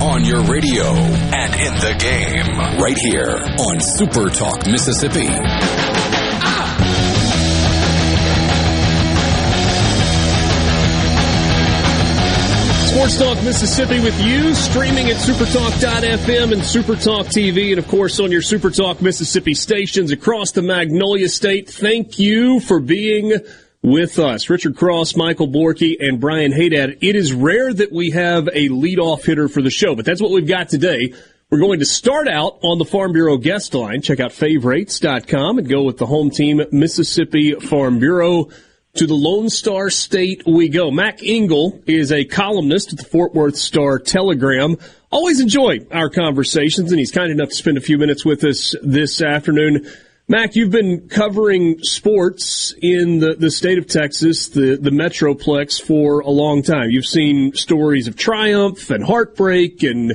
On your radio and in the game, right here on Super Talk Mississippi. Sports Talk Mississippi with you, streaming at supertalk.fm and Supertalk TV, and of course on your Supertalk Mississippi stations across the Magnolia State. Thank you for being with us. Richard Cross, Michael Borky, and Brian Haydad. It is rare that we have a leadoff hitter for the show, but that's what we've got today. We're going to start out on the Farm Bureau guest line. Check out favorites.com and go with the home team, Mississippi Farm Bureau. To the Lone Star State we go. Mac Engel is a columnist at the Fort Worth Star-Telegram. Always enjoy our conversations, and he's kind enough to spend a few minutes with us this afternoon. Mac, you've been covering sports in the state of Texas, the Metroplex, for a long time. You've seen stories of triumph and heartbreak and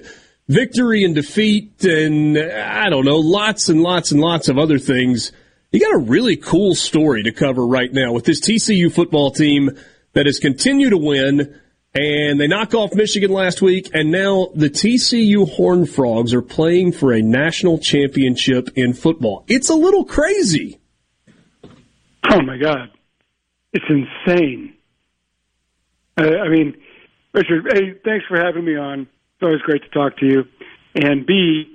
victory and defeat and, I don't know, lots and lots and lots of other things. You got a really cool story to cover right now with this TCU football team that has continued to win, and they knock off Michigan last week, and now the TCU Horned Frogs are playing for a national championship in football. It's a little crazy. Oh, my God. It's insane. I mean, Richard, A, thanks for having me on. It's always great to talk to you. And B,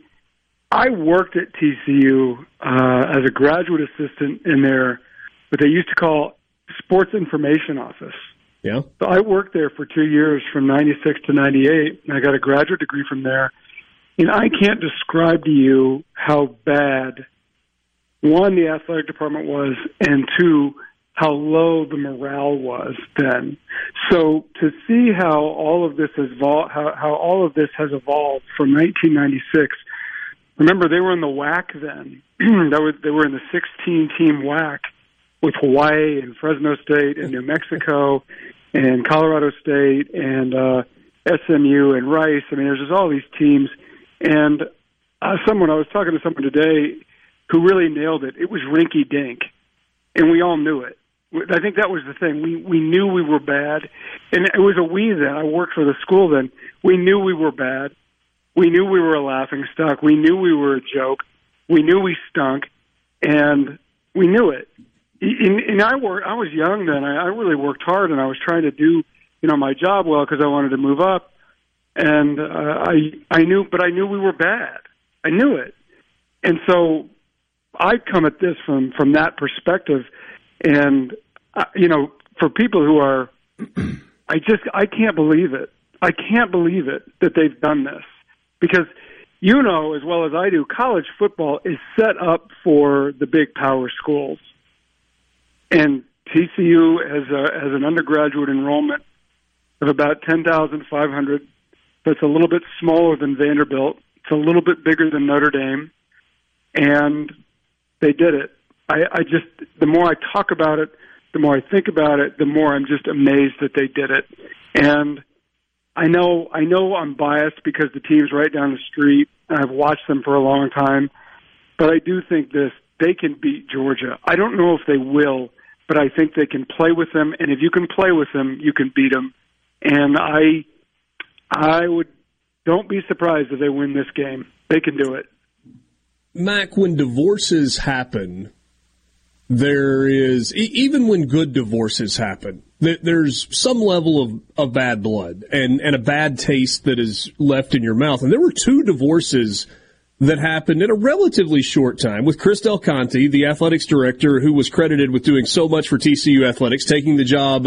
I worked at TCU as a graduate assistant in their, what they used to call, sports information office. Yeah. So I worked there for 2 years from 96 to 98, and I got a graduate degree from there. And I can't describe to you how bad, one, the athletic department was, and two, how low the morale was then. So to see how all of this has evolved from 1996. Remember, they were in the WAC then. They were in the 16-team WAC. With Hawaii and Fresno State and New Mexico and Colorado State and SMU and Rice. I mean, there's just all these teams. And I was talking to someone today who really nailed it. It was rinky-dink, and we all knew it. I think that was the thing. We knew we were bad, and it was a we then. I worked for the school then. We knew we were bad. We knew we were a laughingstock. We knew we were a joke. We knew we stunk, and we knew it. And I was young then. I really worked hard, and I was trying to do, my job well because I wanted to move up. And I knew we were bad. I knew it. And so I come at this from that perspective. And for people who are, I can't believe it. I can't believe it that they've done this, because as well as I do, college football is set up for the big power schools. And TCU has an undergraduate enrollment of about 10,500. So it's a little bit smaller than Vanderbilt. It's a little bit bigger than Notre Dame. And they did it. The more I talk about it, the more I think about it, the more I'm just amazed that they did it. And I know I'm biased because the team's right down the street. I've watched them for a long time. But I do think they can beat Georgia. I don't know if they will, but I think they can play with them, and if you can play with them, you can beat them. And I would don't be surprised if they win this game. They can do it. Mac, when divorces happen, even when good divorces happen, there's some level of bad blood and a bad taste that is left in your mouth. And there were two divorces that happened in a relatively short time with Chris Del Conte, the athletics director who was credited with doing so much for TCU athletics, taking the job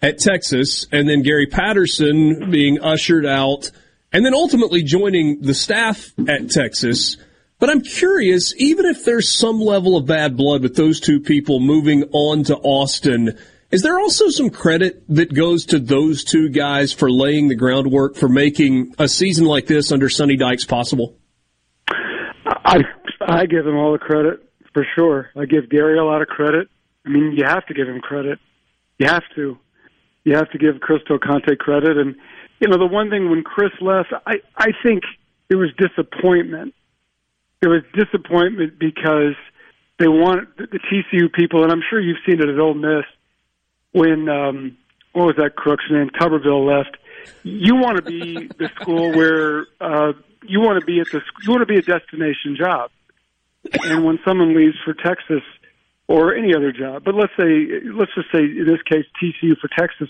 at Texas, and then Gary Patterson being ushered out and then ultimately joining the staff at Texas. But I'm curious, even if there's some level of bad blood with those two people moving on to Austin, is there also some credit that goes to those two guys for laying the groundwork for making a season like this under Sonny Dykes possible? I give him all the credit, for sure. I give Gary a lot of credit. I mean, you have to give him credit. You have to. You have to give Chris Del Conte credit. And, you know, the one thing when Chris left, I think it was disappointment. It was disappointment because they want the TCU people, and I'm sure you've seen it at Ole Miss, when, what was that crook's name, Tuberville left. You want to be the school where you want to be at the you want to be a destination job. And when someone leaves for Texas or any other job, but let's just say in this case TCU for Texas,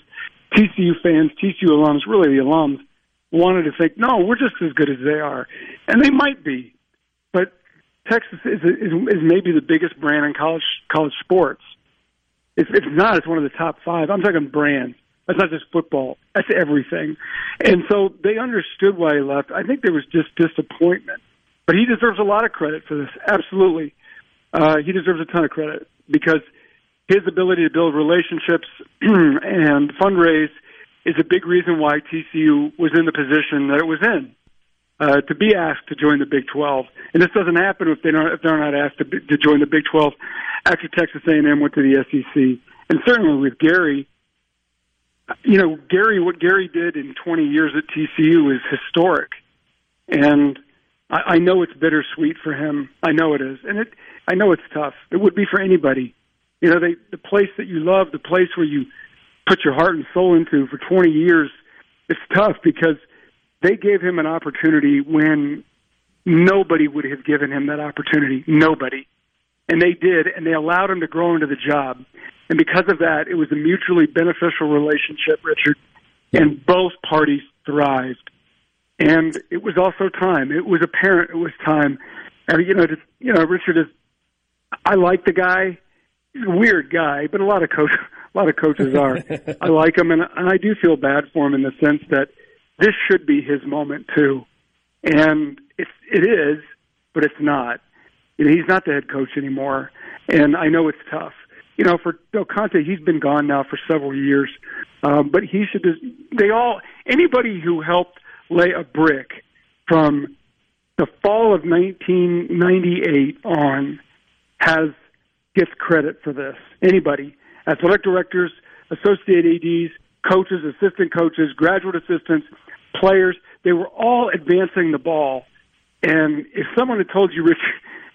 TCU fans, TCU alums, really the alums, wanted to think, no, we're just as good as they are, and they might be. But Texas is maybe the biggest brand in college sports. If not, it's one of the top five. I'm talking brands. That's not just football. That's everything. And so they understood why he left. I think there was just disappointment. But he deserves a lot of credit for this, absolutely. He deserves a ton of credit because his ability to build relationships and fundraise is a big reason why TCU was in the position that it was in. To be asked to join the Big 12, and this doesn't happen if they're not asked to join the Big 12 after Texas A&M went to the SEC, and certainly with Gary, you know, what Gary did in 20 years at TCU is historic, and I know it's bittersweet for him. I know it is, and I know it's tough. It would be for anybody, you know. The place that you love, the place where you put your heart and soul into for 20 years, it's tough because they gave him an opportunity when nobody would have given him that opportunity. Nobody. And they did, and they allowed him to grow into the job. And because of that, it was a mutually beneficial relationship, Richard, and both parties thrived. And it was also time. It was apparent it was time. And, Richard is, I like the guy. He's a weird guy, but a lot of coaches are. I like him, and I do feel bad for him in the sense that this should be his moment, too. And it is, but it's not. You know, he's not the head coach anymore, and I know it's tough. You know, for Del Conte, he's been gone now for several years, but he should just – anybody who helped lay a brick from the fall of 1998 on gets credit for this. Anybody. Athletic directors, associate ADs, coaches, assistant coaches, graduate assistants, players, they were all advancing the ball. And if someone had told you,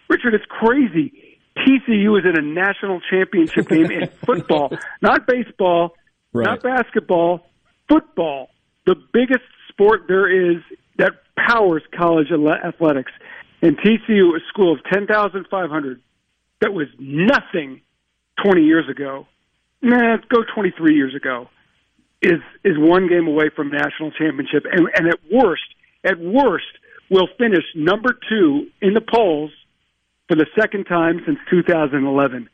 Richard, it's crazy. TCU is in a national championship game in football, not baseball, right, not basketball, football, the biggest sport there is that powers college athletics. And TCU, a school of 10,500, that was nothing 20 years ago. Go 23 years ago. Is one game away from national championship, and at worst, will finish number 2 in the polls for the second time since 2011.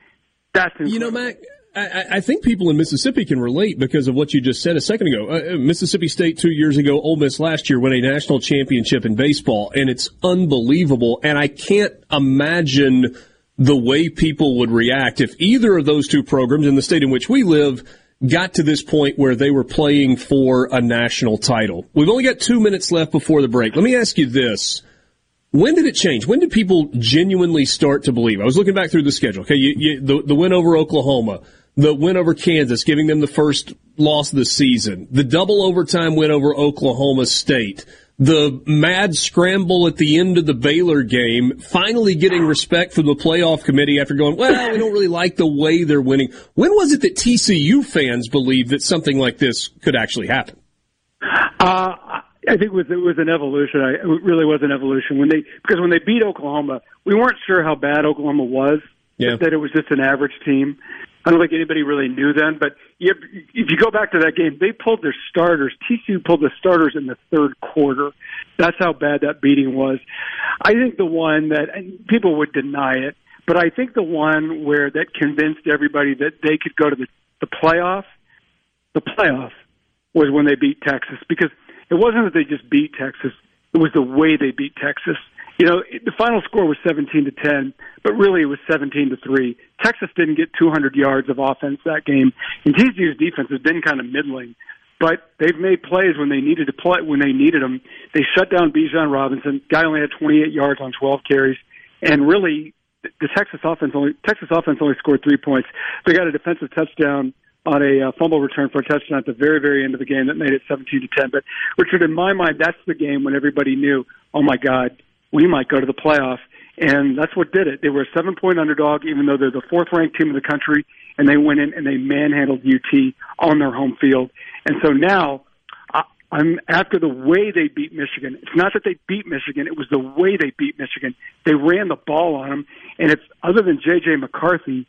That's incredible. You know, Mac, I think people in Mississippi can relate because of what you just said a second ago. Mississippi State 2 years ago, Ole Miss last year won a national championship in baseball, and it's unbelievable, and I can't imagine the way people would react if either of those two programs in the state in which we live got to this point where they were playing for a national title. We've only got 2 minutes left before the break. Let me ask you this. When did it change? When did people genuinely start to believe? I was looking back through the schedule. Okay, the win over Oklahoma, the win over Kansas, giving them the first loss of the season, the double overtime win over Oklahoma State, the mad scramble at the end of the Baylor game, finally getting respect from the playoff committee after going, well, we don't really like the way they're winning. When was it that TCU fans believed that something like this could actually happen? I think it was an evolution. It really was an evolution. Because when they beat Oklahoma, we weren't sure how bad Oklahoma was, yeah, that it was just an average team. I don't think anybody really knew then, but if you go back to that game, they pulled their starters. TCU pulled the starters in the third quarter. That's how bad that beating was. I think the one that, and people would deny it, but I think the one where that convinced everybody that they could go to the playoff was when they beat Texas, because it wasn't that they just beat Texas. It was the way they beat Texas. You know, the final score was 17-10, but really it was 17-3. Texas didn't get 200 yards of offense that game, and TCU's defense has been kind of middling. But they've made plays when they needed to play, when they needed them. They shut down Bijan Robinson. Guy only had 28 yards on 12 carries, and really the Texas offense only scored 3 points. They got a defensive touchdown on a fumble return for a touchdown at the very, very end of the game that made it 17-10. But Richard, in my mind, that's the game when everybody knew, oh my God, we might go to the playoff, and that's what did it. They were a 7-point underdog, even though they're the fourth-ranked team in the country, and they went in and they manhandled UT on their home field. And so now, I'm after the way they beat Michigan. It's not that they beat Michigan; it was the way they beat Michigan. They ran the ball on them, and it's other than J.J. McCarthy,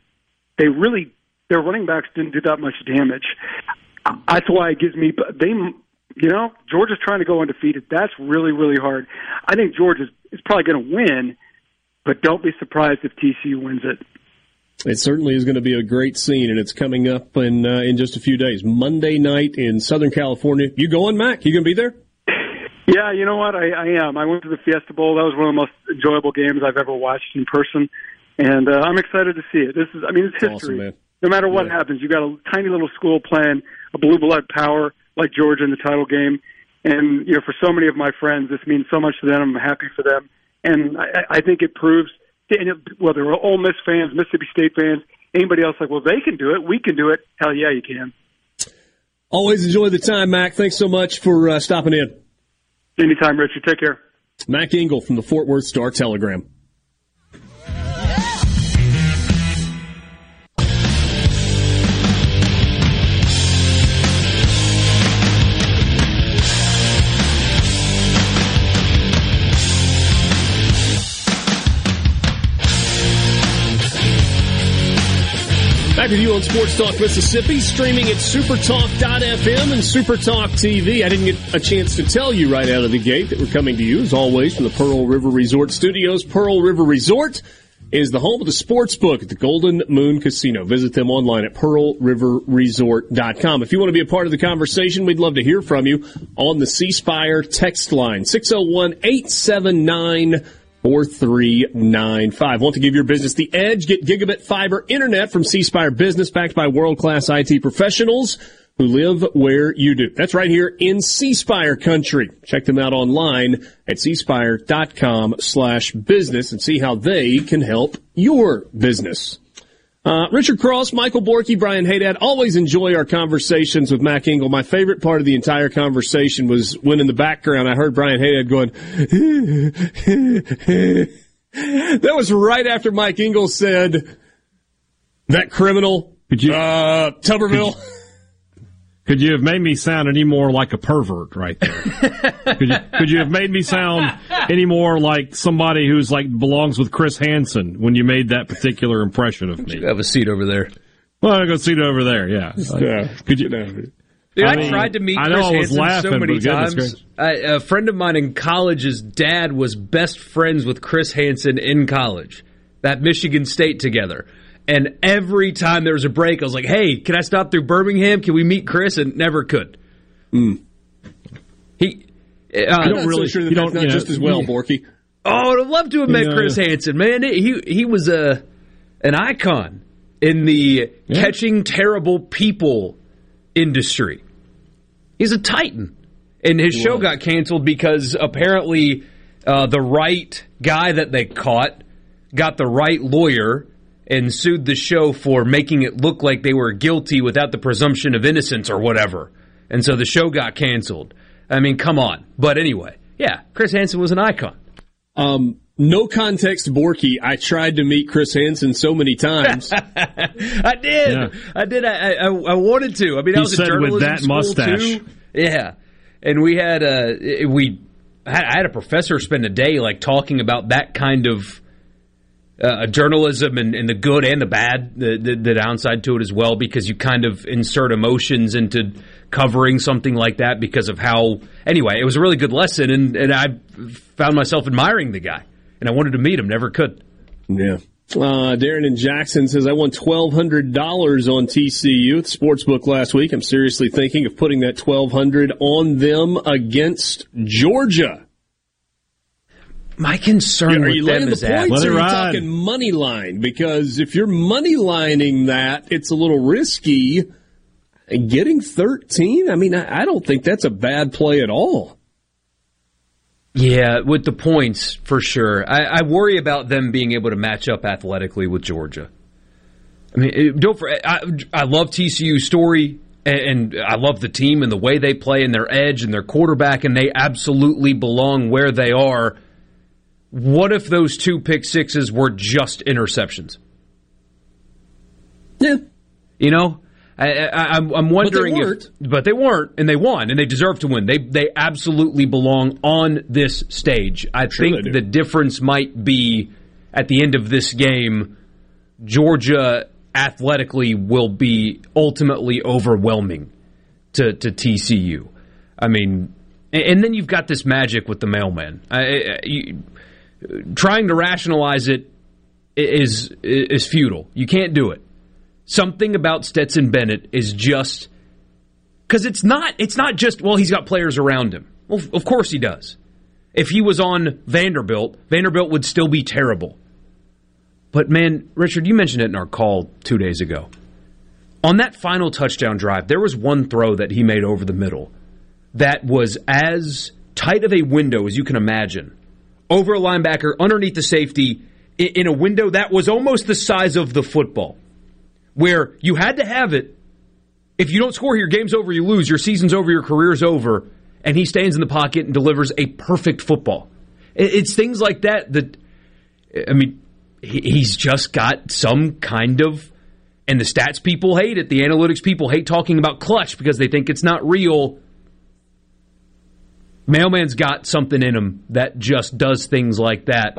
they really their running backs didn't do that much damage. That's why it gives me You know, Georgia's trying to go undefeated. That's really, really hard. I think Georgia is probably going to win, but don't be surprised if TCU wins it. It certainly is going to be a great scene, and it's coming up in just a few days. Monday night in Southern California. You going, Mac? You going to be there? Yeah, you know what? I am. I went to the Fiesta Bowl. That was one of the most enjoyable games I've ever watched in person, and I'm excited to see it. It's history. Awesome, man. No matter what happens, you've got a tiny little school playing a blue blood power like Georgia in the title game. And, you know, for so many of my friends, this means so much to them. I'm happy for them. And I think it proves, whether we're Ole Miss fans, Mississippi State fans, anybody else like, well, they can do it. We can do it. Hell yeah, you can. Always enjoy the time, Mac. Thanks so much for stopping in. Anytime, Richard. Take care. Mac Engel from the Fort Worth Star-Telegram. Back with you on Sports Talk Mississippi, streaming at supertalk.fm and Supertalk TV. I didn't get a chance to tell you right out of the gate that we're coming to you, as always, from the Pearl River Resort Studios. Pearl River Resort is the home of the sports book at the Golden Moon Casino. Visit them online at pearlriverresort.com. If you want to be a part of the conversation, we'd love to hear from you on the C Spire text line, 601-879-4395. Want to give your business the edge? Get gigabit fiber internet from C Spire Business, backed by world-class IT professionals who live where you do. That's right here in C Spire country. Check them out online at cspire.com/business and see how they can help your business. Richard Cross, Michael Borky, Brian Haydad, always enjoy our conversations with Mac Engel. My favorite part of the entire conversation was when in the background I heard Brian Haydad going, that was right after Mike Engel said, that criminal, Tuberville. Could you have made me sound any more like a pervert right there? Could you have made me sound any more like somebody who's like belongs with Chris Hansen when you made that particular impression of me? You have a seat over there. Well, I got a seat over there. Yeah. Dude, I tried to meet Chris Hansen laughing, so many times. A friend of mine in college's dad was best friends with Chris Hansen in college, that Michigan State together. And every time there was a break, I was like, hey, can I stop through Birmingham? Can we meet Chris? And never could. Mm. I'm not really, so sure that you that's not you know, just as well, Borky. Oh, I'd love to have met Chris Hansen, man. He was an icon in the catching terrible people industry. He's a titan. And his show got canceled because apparently the right guy that they caught got the right lawyer and sued the show for making it look like they were guilty without the presumption of innocence or whatever. And so the show got canceled. I mean, come on. But anyway, yeah, Chris Hansen was an icon. No context, Borky. I tried to meet Chris Hansen so many times. I did. Yeah. I did. I wanted to. I mean, I was a journalism with that school mustache. Too. Yeah, and I had a professor spend a day like talking about that kind of journalism and the good and the bad, the downside to it as well, because you kind of insert emotions into covering something like that because of how... Anyway, it was a really good lesson, and I found myself admiring the guy. And I wanted to meet him, never could. Yeah. Darren in Jackson says, I won $1,200 on TCU at the sportsbook last week. I'm seriously thinking of putting that $1,200 on them against Georgia. My concern with them is that are you talking money line? Because if you're money lining that, it's a little risky. And getting 13, I mean, I don't think that's a bad play at all. Yeah, with the points, for sure. I worry about them being able to match up athletically with Georgia. I mean, I love TCU's story, and I love the team and the way they play and their edge and their quarterback, and they absolutely belong where they are. What if those two pick sixes were just interceptions? Yeah. You know? I'm wondering but they weren't, and they won, and they deserve to win. They absolutely belong on this stage. I think the difference might be at the end of this game, Georgia athletically will be ultimately overwhelming to TCU. I mean, and then you've got this magic with the mailman. Trying to rationalize it is futile. You can't do it. Something about Stetson Bennett is just because it's not just, well, he's got players around him. Well, of course he does. If he was on Vanderbilt, Vanderbilt would still be terrible. But man, Richard, you mentioned it in our call 2 days ago. On that final touchdown drive, there was one throw that he made over the middle that was as tight of a window as you can imagine. Over a linebacker, underneath the safety, in a window that was almost the size of the football, where you had to have it. If you don't score, your game's over, you lose, your season's over, your career's over, and he stands in the pocket and delivers a perfect football. It's things like that, I mean, he's just got some kind of, and the stats people hate it, the analytics people hate talking about clutch because they think it's not real. Mailman's got something in him that just does things like that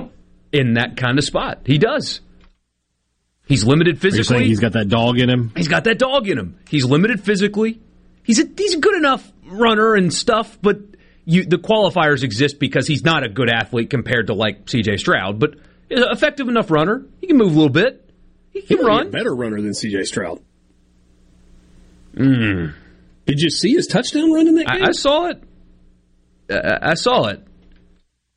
in that kind of spot. He does. He's limited physically. He's got that dog in him. He's limited physically. He's a good enough runner and stuff, but the qualifiers exist because he's not a good athlete compared to like C.J. Stroud, but effective enough runner. He can move a little bit. He can run. He's a better runner than C.J. Stroud. Mm. Did you see his touchdown run in that game? I saw it.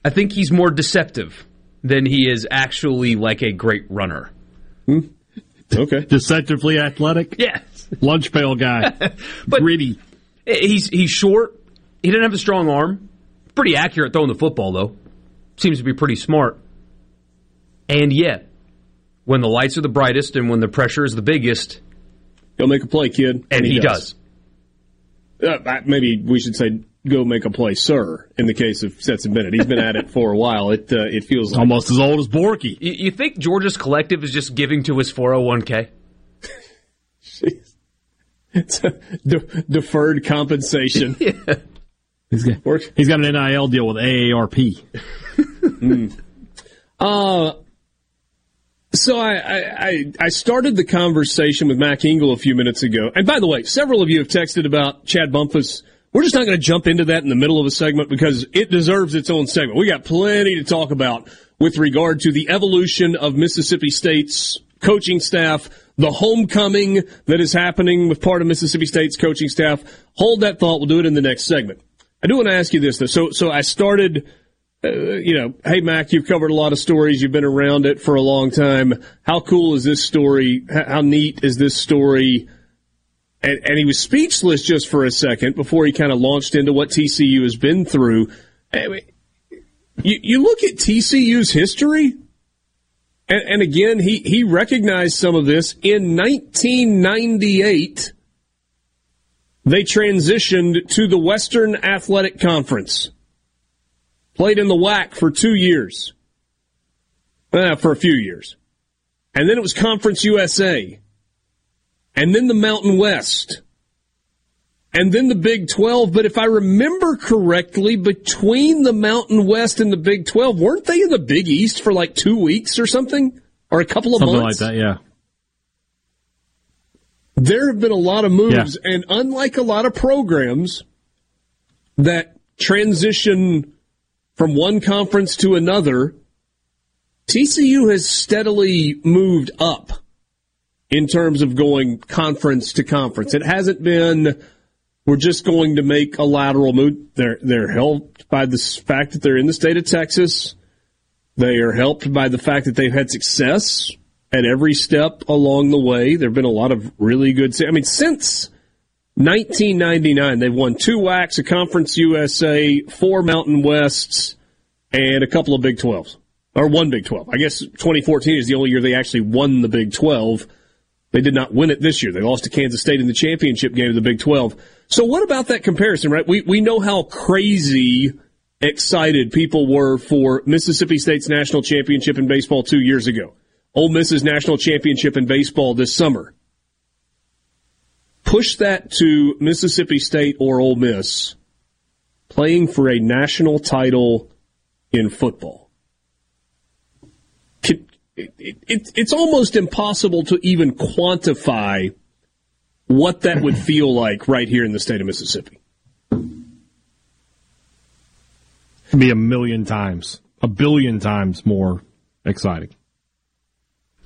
I think he's more deceptive than he is actually like a great runner. Okay. Deceptively athletic? Yes. Lunch pail guy. But gritty. He's short. He doesn't have a strong arm. Pretty accurate throwing the football, though. Seems to be pretty smart. And yet, when the lights are the brightest and when the pressure is the biggest... Go make a play, kid. And he does. Maybe we should say... Go make a play, sir, in the case of Stetson Bennett. He's been at it for a while. It feels like almost as old as Borky. You think Georgia's collective is just giving to his 401k? Jeez. It's a deferred compensation. Yeah. He's got an NIL deal with AARP. Mm. So I started the conversation with Mac Engel a few minutes ago. And by the way, several of you have texted about Chad Bumpus. We're just not going to jump into that in the middle of a segment because it deserves its own segment. We got plenty to talk about with regard to the evolution of Mississippi State's coaching staff, the homecoming that is happening with part of Mississippi State's coaching staff. Hold that thought. We'll do it in the next segment. I do want to ask you this, though. So I started, hey, Mac, you've covered a lot of stories. You've been around it for a long time. How cool is this story? How neat is this story? And he was speechless just for a second before he kind of launched into what TCU has been through. I mean, you look at TCU's history, and again, he recognized some of this. In 1998, they transitioned to the Western Athletic Conference. Played in the WAC for 2 years. For a few years. And then it was Conference USA. And then the Mountain West. And then the Big 12. But if I remember correctly, between the Mountain West and the Big 12, weren't they in the Big East for like 2 weeks or something? or a couple of months. Something like that, yeah. There have been a lot of moves, and unlike a lot of programs that transition from one conference to another, TCU has steadily moved up in terms of going conference to conference. It hasn't been, we're just going to make a lateral move. They're helped by the fact that they're in the state of Texas. They are helped by the fact that they've had success at every step along the way. There have been a lot of really good... I mean, since 1999, they've won 2 WACs, a Conference USA, 4 Mountain Wests, and a couple of Big 12s. Or one Big 12. I guess 2014 is the only year they actually won the Big 12. They did not win it this year. They lost to Kansas State in the championship game of the Big 12. So what about that comparison, right? We know how crazy excited people were for Mississippi State's national championship in baseball 2 years ago. Ole Miss's national championship in baseball this summer. Push that to Mississippi State or Ole Miss playing for a national title in football. It's almost impossible to even quantify what that would feel like right here in the state of Mississippi. It'd be a billion times more exciting.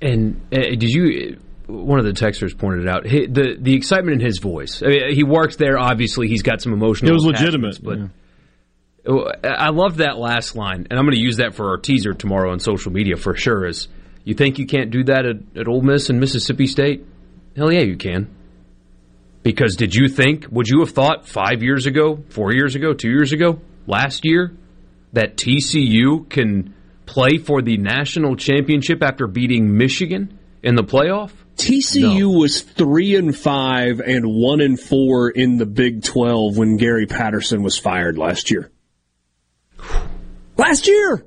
And did you? One of the texters pointed out the excitement in his voice. I mean, he works there. Obviously, he's got some emotional. It was legitimate, but. Yeah. I love that last line, and I'm going to use that for our teaser tomorrow on social media for sure, is you think you can't do that at Ole Miss and Mississippi State? Hell yeah, you can. Because would you have thought 5 years ago, 4 years ago, 2 years ago, last year, that TCU can play for the national championship after beating Michigan in the playoff? TCU was 3-5 and 1-4 in the Big 12 when Gary Patterson was fired last year. Last year,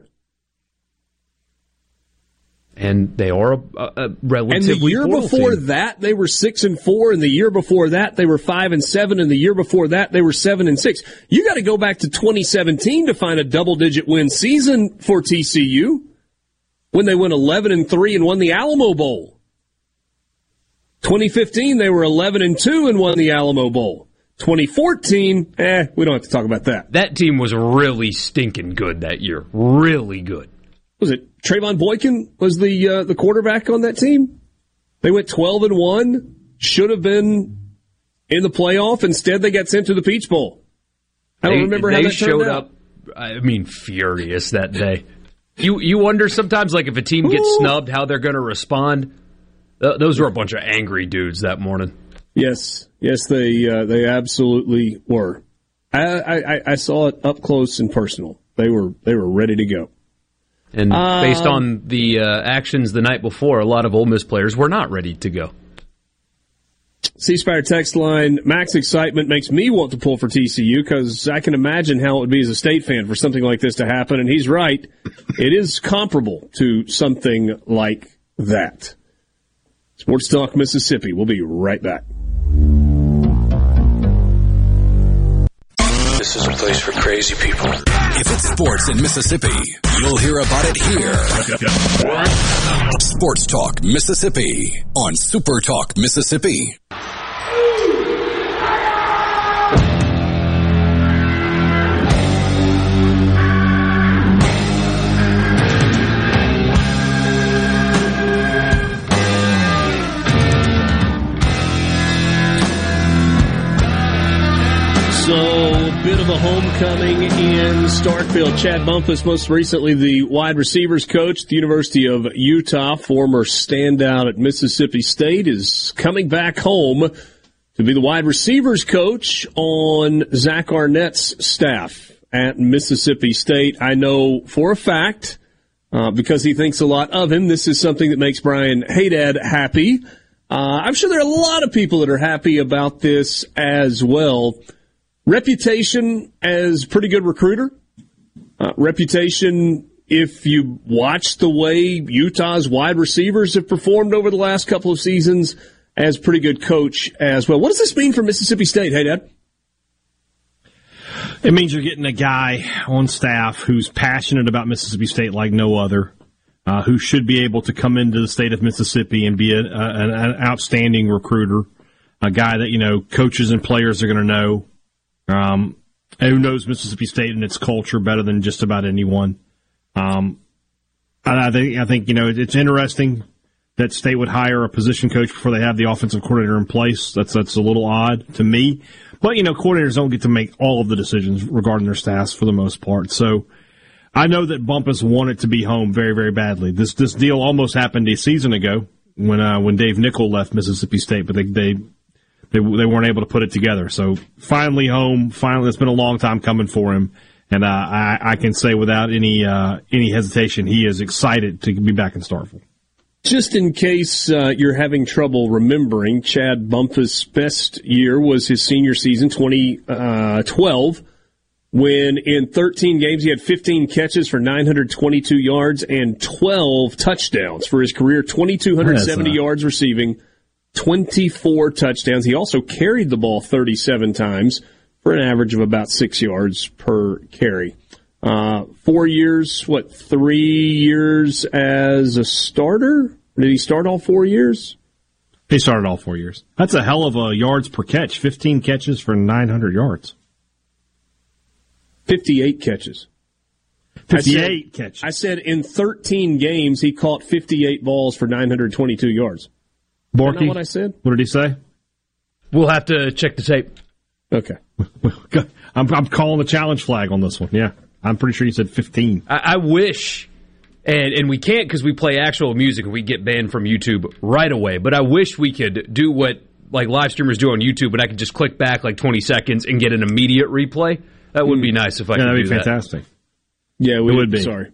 and they are a relatively. And the year before that, they were 6-4, and the year before that, they were 5-7, and the year before that, they were 7-6. You got to go back to 2017 to find a double-digit win season for TCU when they went 11-3 and won the Alamo Bowl. 2015, they were 11-2 and won the Alamo Bowl. 2014, we don't have to talk about that. That team was really stinking good that year. Really good. Was it Trayvon Boykin was the quarterback on that team? They went 12-1, should have been in the playoff. Instead, they got sent to the Peach Bowl. I don't remember how that turned out. I mean, furious that day. You wonder sometimes, like, if a team gets snubbed, how they're going to respond. Those were a bunch of angry dudes that morning. Yes, they absolutely were. I saw it up close and personal. They were ready to go. And based on the actions the night before, a lot of Ole Miss players were not ready to go. C Spire text line: Mac's excitement makes me want to pull for TCU because I can imagine how it would be as a state fan for something like this to happen. And he's right; it is comparable to something like that. Sports Talk Mississippi. We'll be right back. This is a place for crazy people. If it's sports in Mississippi, you'll hear about it here. Sports Talk Mississippi on Super Talk Mississippi. Bit of a homecoming in Starkville. Chad Bumpus, most recently the wide receivers coach at the University of Utah, former standout at Mississippi State, is coming back home to be the wide receivers coach on Zach Arnett's staff at Mississippi State. I know for a fact, because he thinks a lot of him, this is something that makes Brian Haydad happy. I'm sure there are a lot of people that are happy about this as well. Reputation as pretty good recruiter. Reputation, if you watch the way Utah's wide receivers have performed over the last couple of seasons, as pretty good coach as well. What does this mean for Mississippi State? Hey, Dad. It means you're getting a guy on staff who's passionate about Mississippi State like no other. who should be able to come into the state of Mississippi and be an outstanding recruiter, a guy that, you know, coaches and players are going to know, who knows Mississippi State and its culture better than just about anyone. I think, you know, it's interesting that State would hire a position coach before they have the offensive coordinator in place. That's a little odd to me. But, you know, coordinators don't get to make all of the decisions regarding their staffs for the most part. So I know that Bumpus wanted to be home very, very badly. This deal almost happened a season ago when Dave Nickel left Mississippi State, but they weren't able to put it together. So finally home. Finally, it's been a long time coming for him. And I can say without any hesitation, he is excited to be back in Starkville. Just in case you're having trouble remembering, Chad Bumpus' best year was his senior season, 2012, when in 13 games he had 15 catches for 922 yards and 12 touchdowns for his career, 2,270 yards receiving, 24 touchdowns. He also carried the ball 37 times for an average of about 6 yards per carry. 4 years, 3 years as a starter? Did he start all 4 years? He started all 4 years. That's a hell of a yards per catch, 15 catches for 900 yards. 58 catches. 58 catches. I said in 13 games he caught 58 balls for 922 yards. Borky, isn't that what I said? What did he say? We'll have to check the tape. Okay. I'm calling the challenge flag on this one, yeah. I'm pretty sure you said 15. I wish, and we can't because we play actual music and we get banned from YouTube right away, but I wish we could do what like live streamers do on YouTube, and I could just click back like 20 seconds and get an immediate replay. That would be nice if I could do that. That'd be fantastic. Yeah, it would be. Sorry.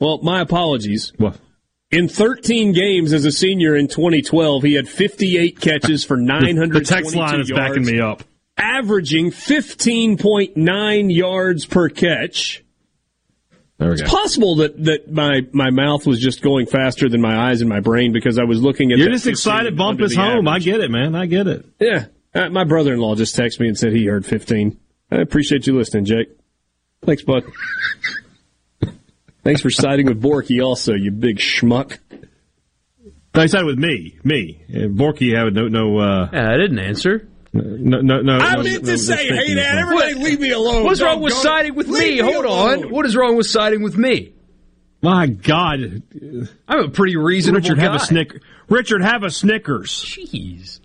Well, my apologies. What? In 13 games as a senior in 2012, he had 58 catches for 922 yards. The text line is backing me up. Averaging 15.9 yards per catch. There we go. It's possible that my mouth was just going faster than my eyes and my brain because I was looking at. You're just excited. Bump is home. Average. I get it, man. I get it. Yeah. My brother-in-law just texted me and said he heard 15. I appreciate you listening, Jake. Thanks, bud. Thanks for siding with Borky also, you big schmuck. I sided with me. Borky, I would no. I didn't answer. No. I meant to say, hey, Dad, everybody leave me alone. What's wrong with siding with me? Hold on. What is wrong with siding with me? My God. I'm a pretty reasonable guy. Richard, have a Snickers. Jeez.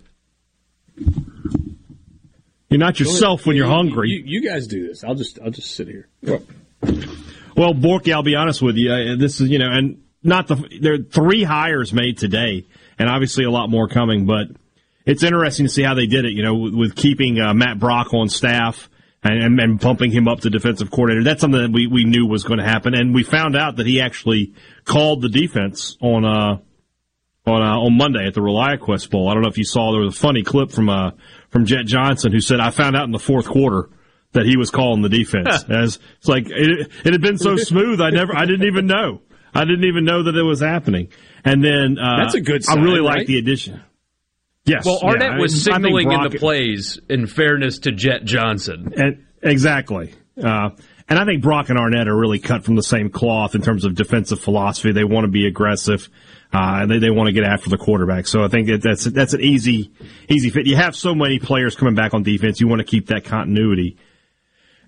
You're not yourself when you're hungry. You guys do this. I'll just sit here. Well, Borky, I'll be honest with you. This is, you know, and there are 3 hires made today, and obviously a lot more coming, but it's interesting to see how they did it, you know, with keeping Matt Brock on staff and bumping him up to defensive coordinator. That's something that we knew was going to happen, and we found out that he actually called the defense on Monday at the ReliaQuest Bowl. I don't know if you saw, there was a funny clip from Jet Johnson who said, "I found out in the fourth quarter that he was calling the defense." As it's like it had been so smooth, I didn't even know that it was happening. And then that's a good sign, I really like the addition. Yes. Well, Arnett was signaling Brock, in the plays, in fairness to Jet Johnson. And, exactly. And I think Brock and Arnett are really cut from the same cloth in terms of defensive philosophy. They want to be aggressive. They want to get after the quarterback. So I think that's an easy fit. You have so many players coming back on defense. You want to keep that continuity.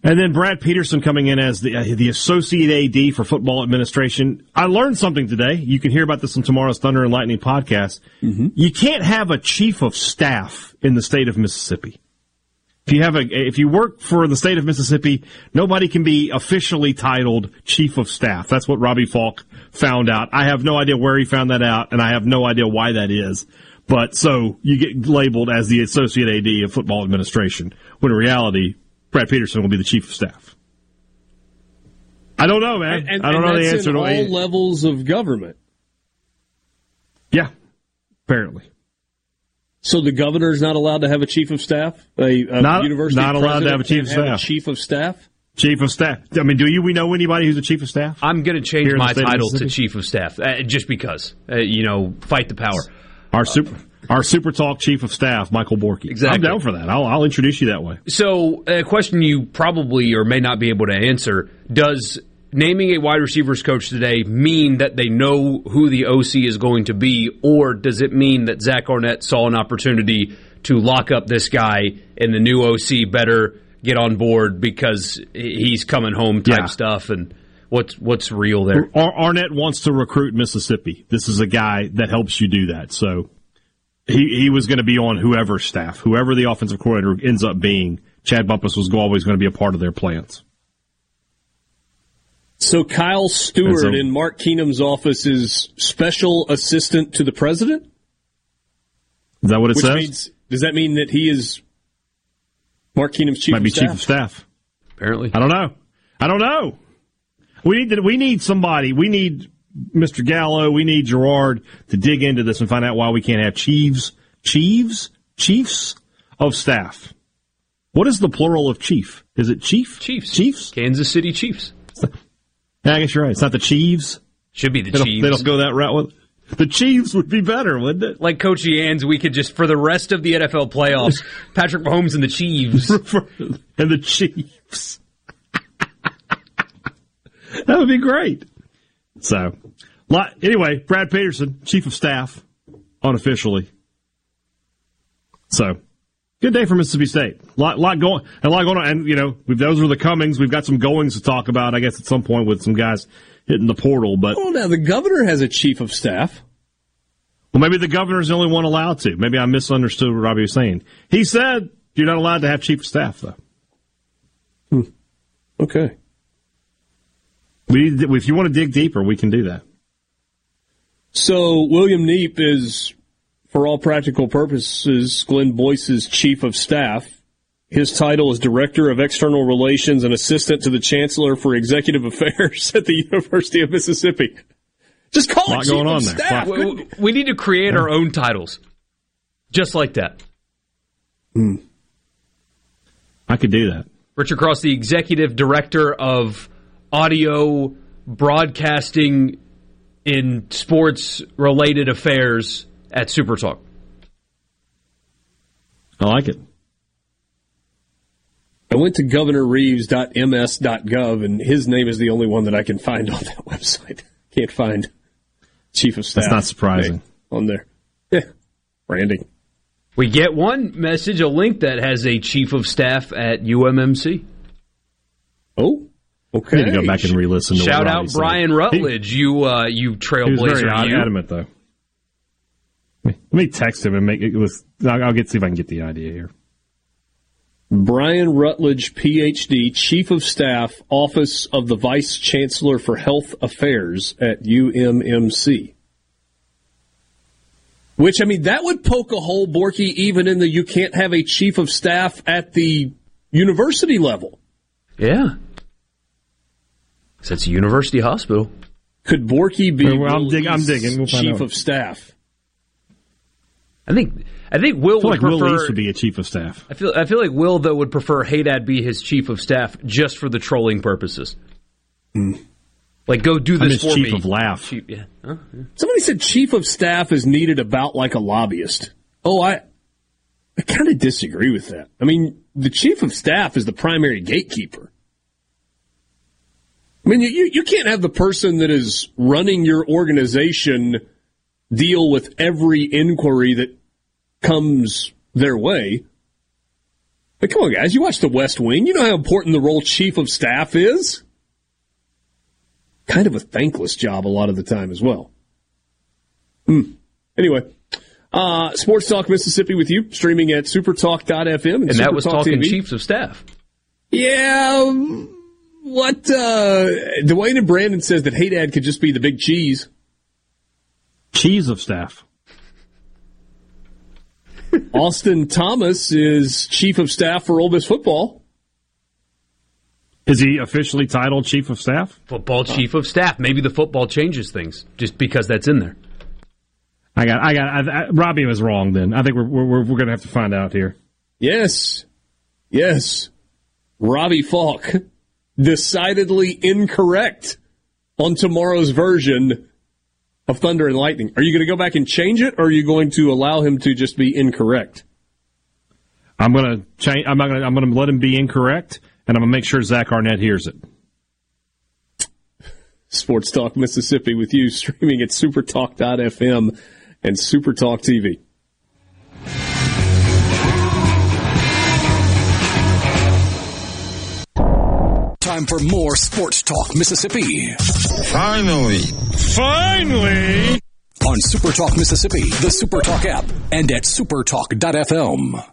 And then Brad Peterson coming in as the associate AD for football administration. I learned something today. You can hear about this on tomorrow's Thunder and Lightning podcast. Mm-hmm. You can't have a chief of staff in the state of Mississippi. If you work for the state of Mississippi, nobody can be officially titled chief of staff. That's what Robbie Falk found out. I have no idea where he found that out, and I have no idea why that is. But so you get labeled as the associate AD of football administration, when in reality, Brad Peterson will be the chief of staff. I don't know, man. I don't know the answer to all levels of government. Yeah, apparently. So the governor is not allowed to have a chief of staff? A university not allowed to have a chief of staff. Chief of staff. I mean, we know anybody who's a chief of staff? I'm going to change my title to chief of staff, just because. Fight the power. Our Super Talk Chief of Staff, Michael Borky. Exactly. I'm down for that. I'll introduce you that way. So a question you probably or may not be able to answer, does naming a wide receivers coach today mean that they know who the OC is going to be, or does it mean that Zach Arnett saw an opportunity to lock up this guy and the new OC better get on board because he's coming home type stuff? And what's real there? Arnett wants to recruit Mississippi. This is a guy that helps you do that. So he was going to be on whoever's staff, whoever the offensive coordinator ends up being. Chad Bumpus was always going to be a part of their plans. So Kyle Stewart in Mark Keenum's office is special assistant to the president? Is that what it says? Does that mean that he is Mark Keenum's chief of staff? Might be chief of staff. Apparently. I don't know. We need somebody. We need Mr. Gallo. We need Gerard to dig into this and find out why we can't have chiefs of staff. What is the plural of chief? Is it chief? Chiefs? Kansas City Chiefs. I guess you're right. It's not the Chiefs. Should be the Chiefs. They don't go that route with the Chiefs would be better, wouldn't it? Like Coach Eanes, we could just, for the rest of the NFL playoffs, Patrick Mahomes and the Chiefs. And the Chiefs. That would be great. So, anyway, Brad Peterson, chief of staff, unofficially. So, good day for Mississippi State. A lot going on. And, you know, those are the comings. We've got some goings to talk about, I guess, at some point with some guys hitting the portal. But now the governor has a chief of staff. Well, maybe the governor's the only one allowed to. Maybe I misunderstood what Robbie was saying. He said you're not allowed to have chief of staff, though. Okay. If you want to dig deeper, we can do that. So William Neep is, for all practical purposes, Glenn Boyce's chief of staff. His title is Director of External Relations and Assistant to the Chancellor for Executive Affairs at the University of Mississippi. Just call it chief of staff. We need to create our own titles. Just like that. I could do that. Richard Cross, the Executive Director of Audio Broadcasting in Sports-Related Affairs at Super Talk. I like it. I went to governorreeves.ms.gov, and his name is the only one that I can find on that website. Can't find chief of staff. That's not surprising. On there. Yeah. Branding. We get one message, a link that has a chief of staff at UMMC. Oh, okay. I need to go back and re-listen to Shout out Brian Rutledge, you trailblazer. He was very adamant, though. Let me text him and make it. See if I can get the idea here. Brian Rutledge, PhD, Chief of Staff, Office of the Vice Chancellor for Health Affairs at UMMC. Which, I mean, that would poke a hole, Borky, even in the you can't have a Chief of Staff at the university level. Yeah. So it's a university hospital. Could Borky be I'm digging. We'll Chief of Staff? I think Will would prefer. Will East would be a chief of staff. I feel like Will though would prefer Haydad be his chief of staff just for the trolling purposes. Like go do this for me. Chief of laugh. Yeah. Oh, yeah. Somebody said chief of staff is needed about like a lobbyist. Oh, I kind of disagree with that. I mean, the chief of staff is the primary gatekeeper. I mean, you can't have the person that is running your organization deal with every inquiry that comes their way. But come on, guys, you watch The West Wing. You know how important the role chief of staff is? Kind of a thankless job a lot of the time as well. Anyway, Sports Talk Mississippi with you, streaming at supertalk.fm. And that was talking TV. Chiefs of staff. Yeah. Dwayne and Brandon says that Haydad could just be the big cheese. Cheese of staff. Austin Thomas is chief of staff for Ole Miss football. Is he officially titled chief of staff? Football chief of staff. Maybe the football changes things just because that's in there. Robbie was wrong. Then I think we're going to have to find out here. Yes. Robbie Falk decidedly incorrect on tomorrow's version of Thunder and Lightning. Are you going to go back and change it, or are you going to allow him to just be incorrect? I'm going to change. I'm going to let him be incorrect, and I'm going to make sure Zach Arnett hears it. Sports Talk Mississippi with you, streaming at supertalk.fm and Supertalk TV. Time for more Sports Talk Mississippi. Finally! On Supertalk Mississippi, the Supertalk app, and at supertalk.fm.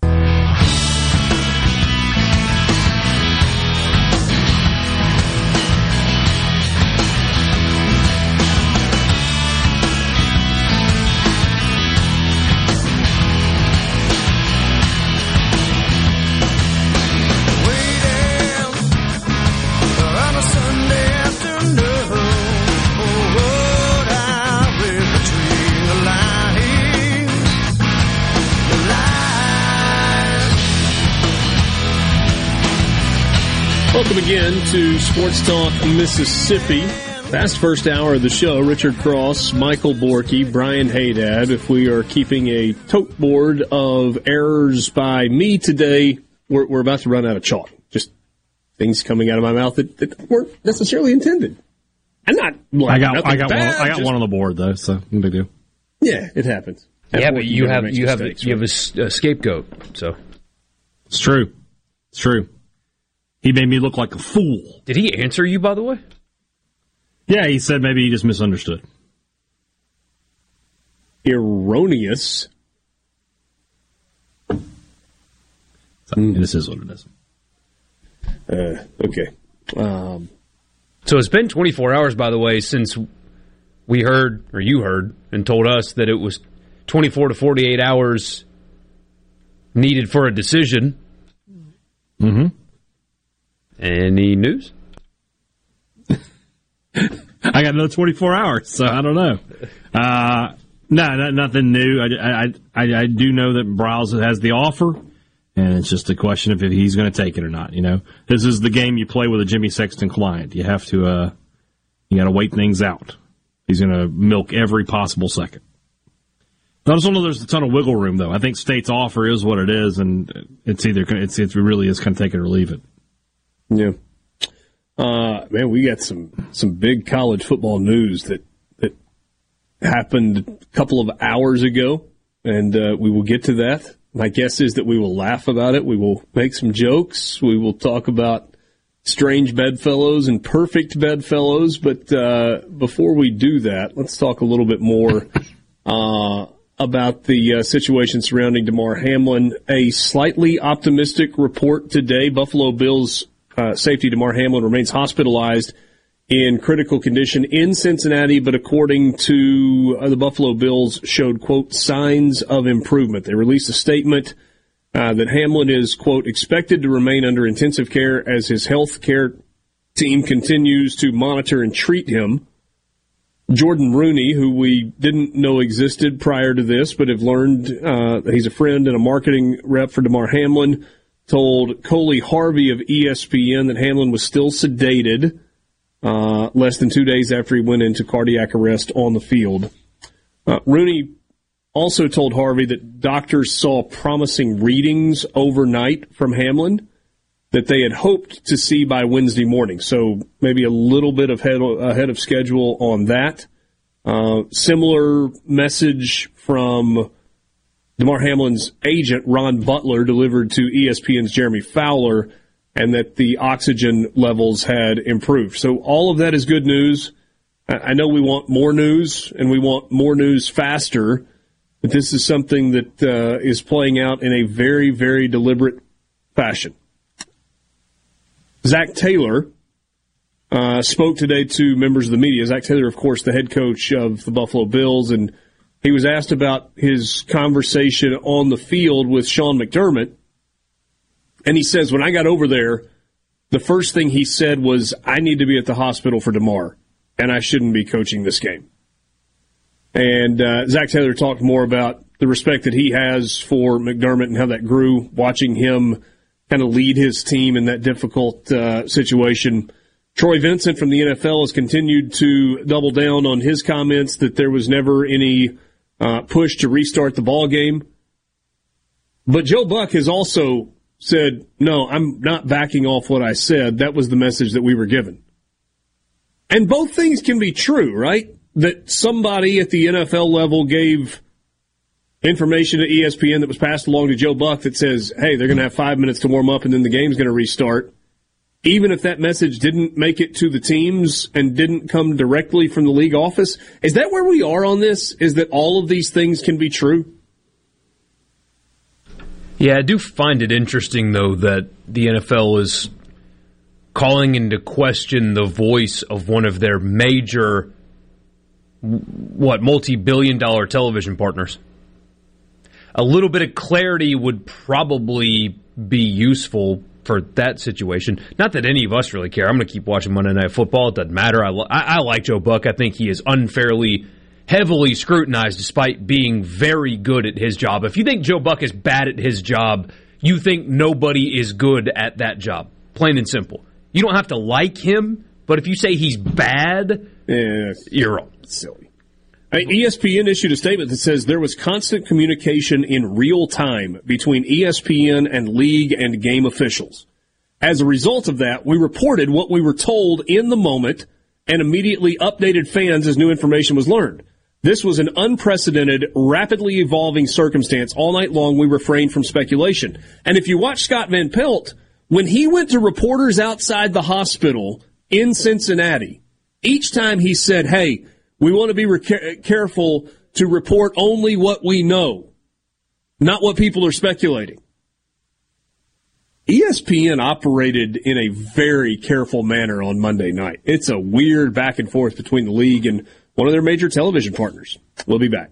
Welcome again to Sports Talk Mississippi. Last first hour of the show, Richard Cross, Michael Borky, Brian Haydad. If we are keeping a tote board of errors by me today, we're about to run out of chalk. Just things coming out of my mouth that weren't necessarily intended. I'm not like I got one on the board though, so no big deal. Yeah, it happens. Yeah, but you have a scapegoat, so it's true. It's true. He made me look like a fool. Did he answer you, by the way? Yeah, he said maybe he just misunderstood. Erroneous. So, this is what it is. Okay. So it's been 24 hours, by the way, since we heard, or you heard, and told us that it was 24 to 48 hours needed for a decision. Mm-hmm. Any news? I got another 24 hours, so I don't know. No, nothing new. I do know that Briles has the offer, and it's just a question of if he's going to take it or not. You know, this is the game you play with a Jimmy Sexton client. You have to, you got to wait things out. He's going to milk every possible second. I just don't know. There's a ton of wiggle room, though. I think State's offer is what it is, and it really is kind of take it or leave it. Yeah. Man, we got some big college football news that happened a couple of hours ago, and we will get to that. My guess is that we will laugh about it. We will make some jokes. We will talk about strange bedfellows and perfect bedfellows. But before we do that, let's talk a little bit more about the situation surrounding Damar Hamlin. A slightly optimistic report today. Buffalo Bills safety Damar Hamlin remains hospitalized in critical condition in Cincinnati, but according to the Buffalo Bills, showed, quote, signs of improvement. They released a statement that Hamlin is, quote, expected to remain under intensive care as his health care team continues to monitor and treat him. Jordan Rooney, who we didn't know existed prior to this, but have learned that he's a friend and a marketing rep for Damar Hamlin, told Coley Harvey of ESPN that Hamlin was still sedated less than 2 days after he went into cardiac arrest on the field. Rooney also told Harvey that doctors saw promising readings overnight from Hamlin that they had hoped to see by Wednesday morning. So maybe a little bit ahead of schedule on that. Similar message from Damar Hamlin's agent, Ron Butler, delivered to ESPN's Jeremy Fowler, and that the oxygen levels had improved. So all of that is good news. I know we want more news, and we want more news faster, but this is something that is playing out in a very, very deliberate fashion. Zac Taylor spoke today to members of the media. Zac Taylor, of course, the head coach of the Buffalo Bills, and he was asked about his conversation on the field with Sean McDermott, and he says, when I got over there, the first thing he said was, I need to be at the hospital for Damar, and I shouldn't be coaching this game. And Zac Taylor talked more about the respect that he has for McDermott and how that grew, watching him kind of lead his team in that difficult situation. Troy Vincent from the NFL has continued to double down on his comments that there was never any push to restart the ball game. But Joe Buck has also said, no, I'm not backing off what I said. That was the message that we were given. And both things can be true, right? That somebody at the NFL level gave information to ESPN that was passed along to Joe Buck that says, hey, they're going to have 5 minutes to warm up and then the game's going to restart. Even if that message didn't make it to the teams and didn't come directly from the league office, is that where we are on this? Is that all of these things can be true? Yeah, I do find it interesting, though, that the NFL is calling into question the voice of one of their major, multi-billion-dollar television partners. A little bit of clarity would probably be useful for that situation. Not that any of us really care. I'm going to keep watching Monday Night Football. It doesn't matter. I like Joe Buck. I think he is unfairly, heavily scrutinized despite being very good at his job. If you think Joe Buck is bad at his job, you think nobody is good at that job. Plain and simple. You don't have to like him, but if you say he's bad, you're wrong. Silly. ESPN issued a statement that says there was constant communication in real time between ESPN and league and game officials. As a result of that, we reported what we were told in the moment and immediately updated fans as new information was learned. This was an unprecedented, rapidly evolving circumstance. All night long, we refrained from speculation. And if you watch Scott Van Pelt, when he went to reporters outside the hospital in Cincinnati, each time he said, hey, we want to be careful to report only what we know, not what people are speculating. ESPN operated in a very careful manner on Monday night. It's a weird back and forth between the league and one of their major television partners. We'll be back.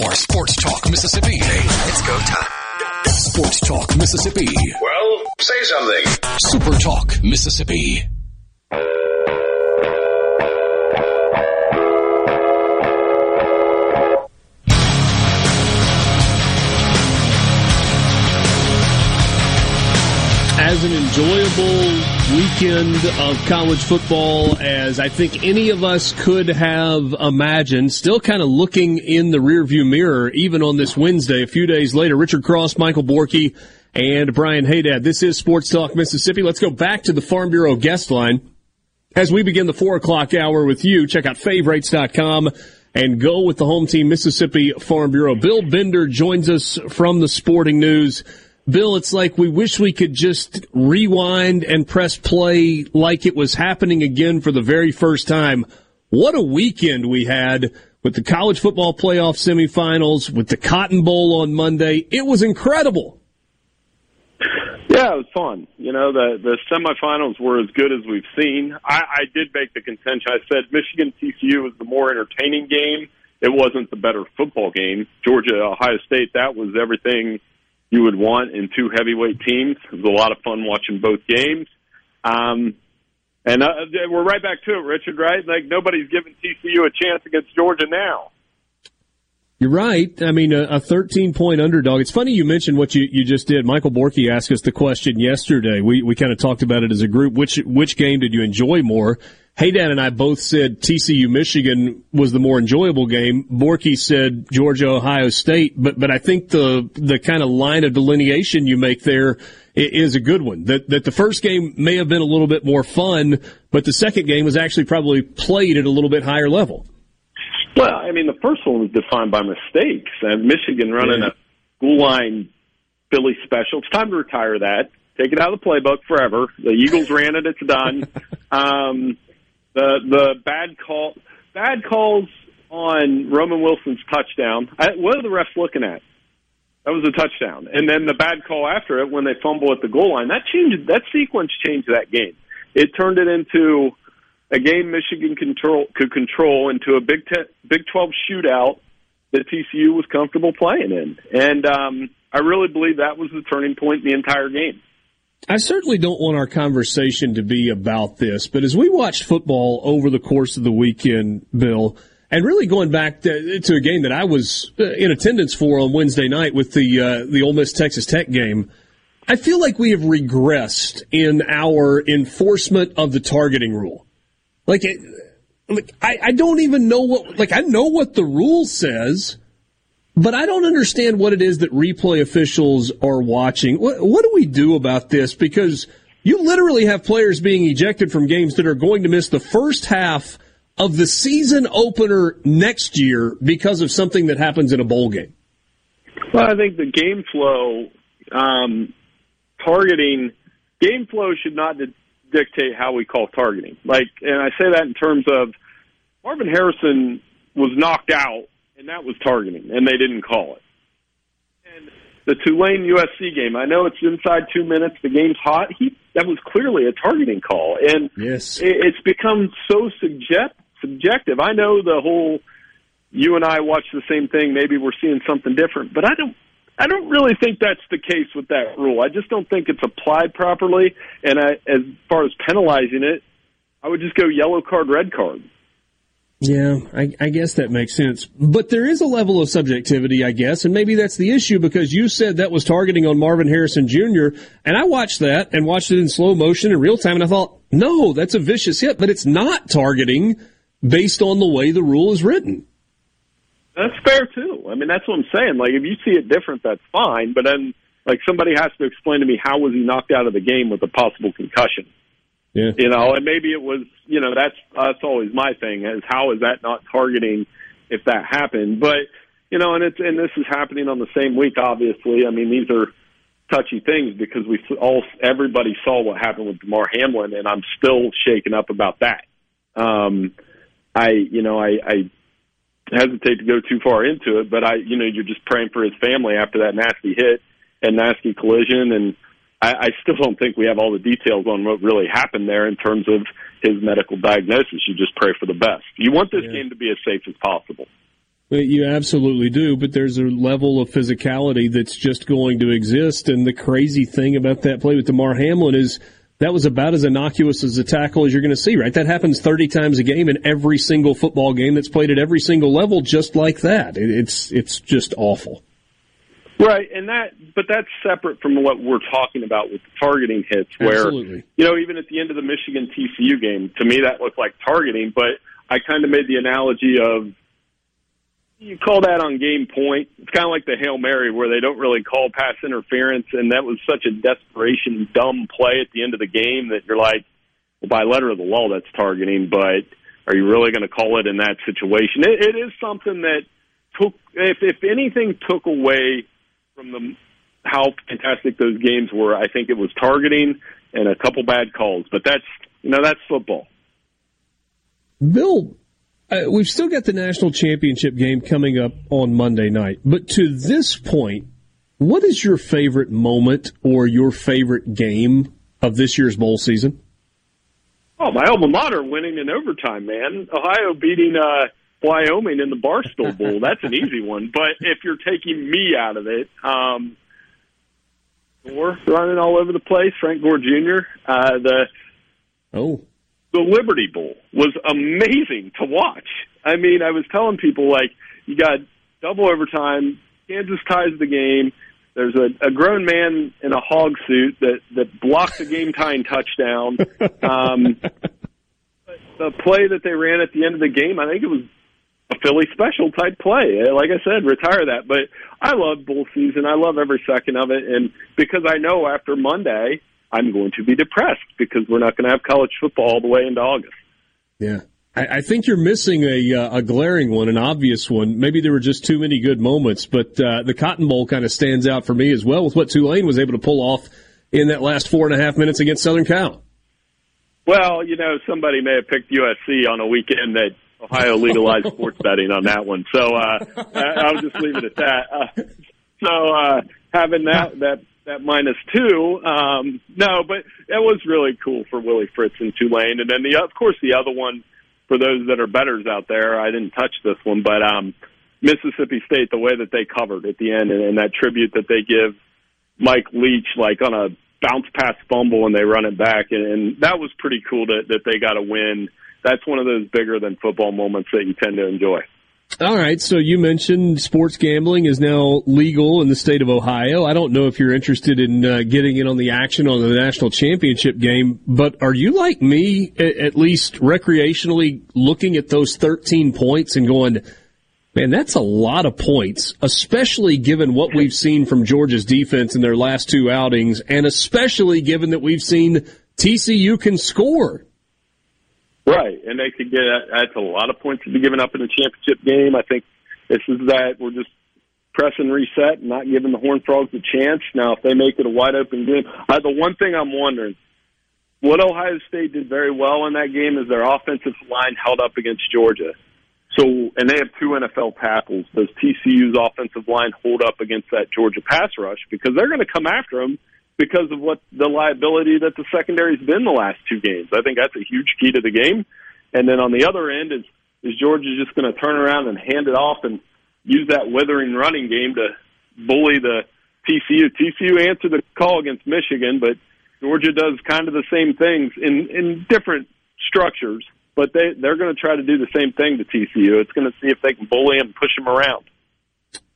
More Sports Talk Mississippi. It's go time. Sports Talk Mississippi. Well, say something. Super Talk Mississippi. As an enjoyable weekend of college football as I think any of us could have imagined, still kind of looking in the rearview mirror even on this Wednesday, a few days later. Richard Cross, Michael Borky, and Brian Haydad. This is Sports Talk Mississippi. Let's go back to the Farm Bureau guest line as we begin the 4 o'clock hour with you. Check out favorites.com and go with the home team, Mississippi Farm Bureau. Bill Bender joins us from the Sporting News. Bill, it's like we wish we could just rewind and press play like it was happening again for the very first time. What a weekend we had with the college football playoff semifinals, with the Cotton Bowl on Monday. It was incredible. Yeah, it was fun. You know, the semifinals were as good as we've seen. I did make the contention. I said Michigan TCU was the more entertaining game. It wasn't the better football game. Georgia, Ohio State, that was everything you would want in two heavyweight teams. It was a lot of fun watching both games. And we're right back to it, Richard, right? Like, nobody's giving TCU a chance against Georgia now. You're right. I mean, a 13-point underdog. It's funny you mentioned what you just did. Michael Borky asked us the question yesterday. We kind of talked about it as a group. Which game did you enjoy more? Haydad and I both said TCU-Michigan was the more enjoyable game. Borky said Georgia-Ohio State, but I think the kind of line of delineation you make there is a good one. That the first game may have been a little bit more fun, but the second game was actually probably played at a little bit higher level. Well, I mean, the first one was defined by mistakes. And Michigan running a school line Philly special. It's time to retire that. Take it out of the playbook forever. The Eagles ran it. It's done. The bad calls on Roman Wilson's touchdown. What are the refs looking at? That was a touchdown. And then the bad call after it when they fumble at the goal line. That sequence changed that game. It turned it into a game Michigan could control into a Big 12 shootout that TCU was comfortable playing in. And I really believe that was the turning point in the entire game. I certainly don't want our conversation to be about this, but as we watched football over the course of the weekend, Bill, and really going back to a game that I was in attendance for on Wednesday night with the Ole Miss Texas Tech game, I feel like we have regressed in our enforcement of the targeting rule. I don't even know I know what the rule says, but I don't understand what it is that replay officials are watching. What do we do about this? Because You literally have players being ejected from games that are going to miss the first half of the season opener next year because of something that happens in a bowl game. Well, I think the game flow, targeting, game flow should not dictate how we call targeting. Like, and I say that in terms of Marvin Harrison was knocked out, and that was targeting, and they didn't call it. And the Tulane-USC game, I know it's inside 2 minutes, the game's hot. That was clearly a targeting call. And yes, it's become so subjective. I know the whole you and I watch the same thing, maybe we're seeing something different, but I don't really think that's the case with that rule. I just don't think it's applied properly, and as far as penalizing it, I would just go yellow card, red card. Yeah, I guess that makes sense. But there is a level of subjectivity, I guess, and maybe that's the issue, because you said that was targeting on Marvin Harrison Jr., and I watched that and watched it in slow motion in real time, and I thought, no, that's a vicious hit, but it's not targeting based on the way the rule is written. That's fair, too. I mean, that's what I'm saying. Like, if you see it different, that's fine. But then, like, somebody has to explain to me how was he knocked out of the game with a possible concussion. Yeah. You know, and maybe it was, you know, that's always my thing, is how is that not targeting if that happened? But, you know, and this is happening on the same week, obviously. I mean, these are touchy things because everybody saw what happened with Damar Hamlin, and I'm still shaken up about that. I hesitate to go too far into it, but you're just praying for his family after that nasty hit and nasty collision, and I still don't think we have all the details on what really happened there in terms of his medical diagnosis. You just pray for the best. You want this game to be as safe as possible. Well, you absolutely do, but there's a level of physicality that's just going to exist, and the crazy thing about that play with Damar Hamlin is that was about as innocuous as a tackle as you're going to see, right? That happens 30 times a game in every single football game that's played at every single level, just like that. It's just awful. Right, but that's separate from what we're talking about with the targeting hits, where, absolutely, you know, even at the end of the Michigan TCU game, to me that looked like targeting, but I kind of made the analogy of, you call that on game point. It's kind of like the Hail Mary where they don't really call pass interference, and that was such a desperation, dumb play at the end of the game that you're like, well, by letter of the law, that's targeting, but are you really going to call it in that situation? It is something that took, if anything took away from how fantastic those games were, I think it was targeting and a couple bad calls, but that's football. Bill, we've still got the national championship game coming up on Monday night, but to this point, what is your favorite moment or your favorite game of this year's bowl season? Oh, my alma mater winning in overtime, man. Ohio beating Wyoming in the Barstool Bowl. That's an easy one. But if you're taking me out of it, Gore running all over the place, Frank Gore Jr., The Liberty Bowl was amazing to watch. I mean, I was telling people, like, you got double overtime, Kansas ties the game, there's a grown man in a hog suit that blocked the game-tying touchdown. But the play that they ran at the end of the game, I think it was a Philly special type play. Like I said, retire that. But I love bowl season. I love every second of it. And because I know after Monday, I'm going to be depressed because we're not going to have college football all the way into August. Yeah. I think you're missing a glaring one, an obvious one. Maybe there were just too many good moments, but the Cotton Bowl kind of stands out for me as well with what Tulane was able to pull off in that last 4.5 minutes against Southern Cal. Well, you know, somebody may have picked USC on a weekend that Ohio legalized sports betting on that one. So I'll just leave it at that. So having that -2, no, but that was really cool for Willie Fritz and Tulane. And then, of course, the other one, for those that are bettors out there, I didn't touch this one, but Mississippi State, the way that they covered at the end and that tribute that they give Mike Leach, like on a bounce pass fumble and they run it back. And that was pretty cool that they got a win. That's one of those bigger than football moments that you tend to enjoy. All right, so you mentioned sports gambling is now legal in the state of Ohio. I don't know if you're interested in getting in on the action on the national championship game, but are you like me, at least recreationally, looking at those 13 points and going, Man, that's a lot of points, especially given what we've seen from Georgia's defense in their last two outings, and especially given that we've seen TCU can score. Right, and they could get – that's a lot of points to be given up in the championship game. I think this is that we're just press and reset and not giving the Horned Frogs a chance. Now, if they make it a wide-open game – the one thing I'm wondering, what Ohio State did very well in that game is their offensive line held up against Georgia. So, and they have two NFL tackles. Does TCU's offensive line hold up against that Georgia pass rush? Because they're going to come after them because of what the liability that the secondary's been the last two games. I think that's a huge key to the game. And then on the other end is Georgia just going to turn around and hand it off and use that withering running game to bully the TCU. TCU answered the call against Michigan, but Georgia does kind of the same things in different structures. But they're going to try to do the same thing to TCU. It's going to see if they can bully them and push them around.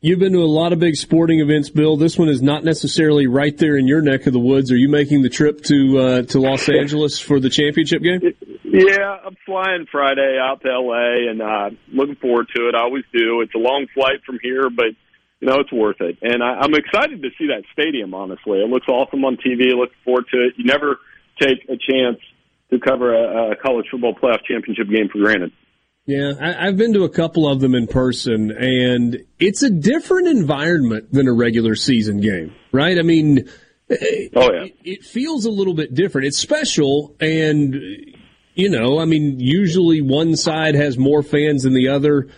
You've been to a lot of big sporting events, Bill. This one is not necessarily right there in your neck of the woods. Are you making the trip to Los Angeles for the championship game? Yeah, I'm flying Friday out to L.A., and looking forward to it. I always do. It's a long flight from here, but, you know, it's worth it. And I'm excited to see that stadium, honestly. It looks awesome on TV. I look forward to it. You never take a chance to cover a college football playoff championship game for granted. Yeah, I've been to a couple of them in person, and it's a different environment than a regular season game, right? I mean, it feels a little bit different. It's special, and, you know, I mean, usually one side has more fans than the other.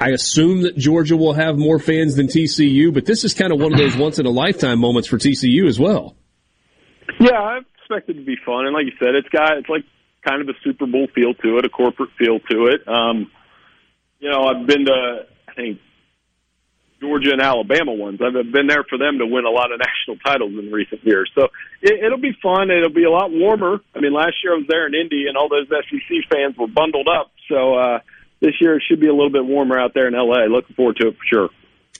I assume that Georgia will have more fans than TCU, but this is kind of one of those once-in-a-lifetime moments for TCU as well. Yeah, I've expected to be fun, and like you said, it's like kind of a Super Bowl feel to it, a corporate feel to it. You know, I've been to, I think, Georgia and Alabama ones. I've been there for them to win a lot of national titles in recent years. So it'll be fun. It'll be a lot warmer. I mean, last year I was there in Indy, and all those SEC fans were bundled up. So this year it should be a little bit warmer out there in L.A. Looking forward to it for sure.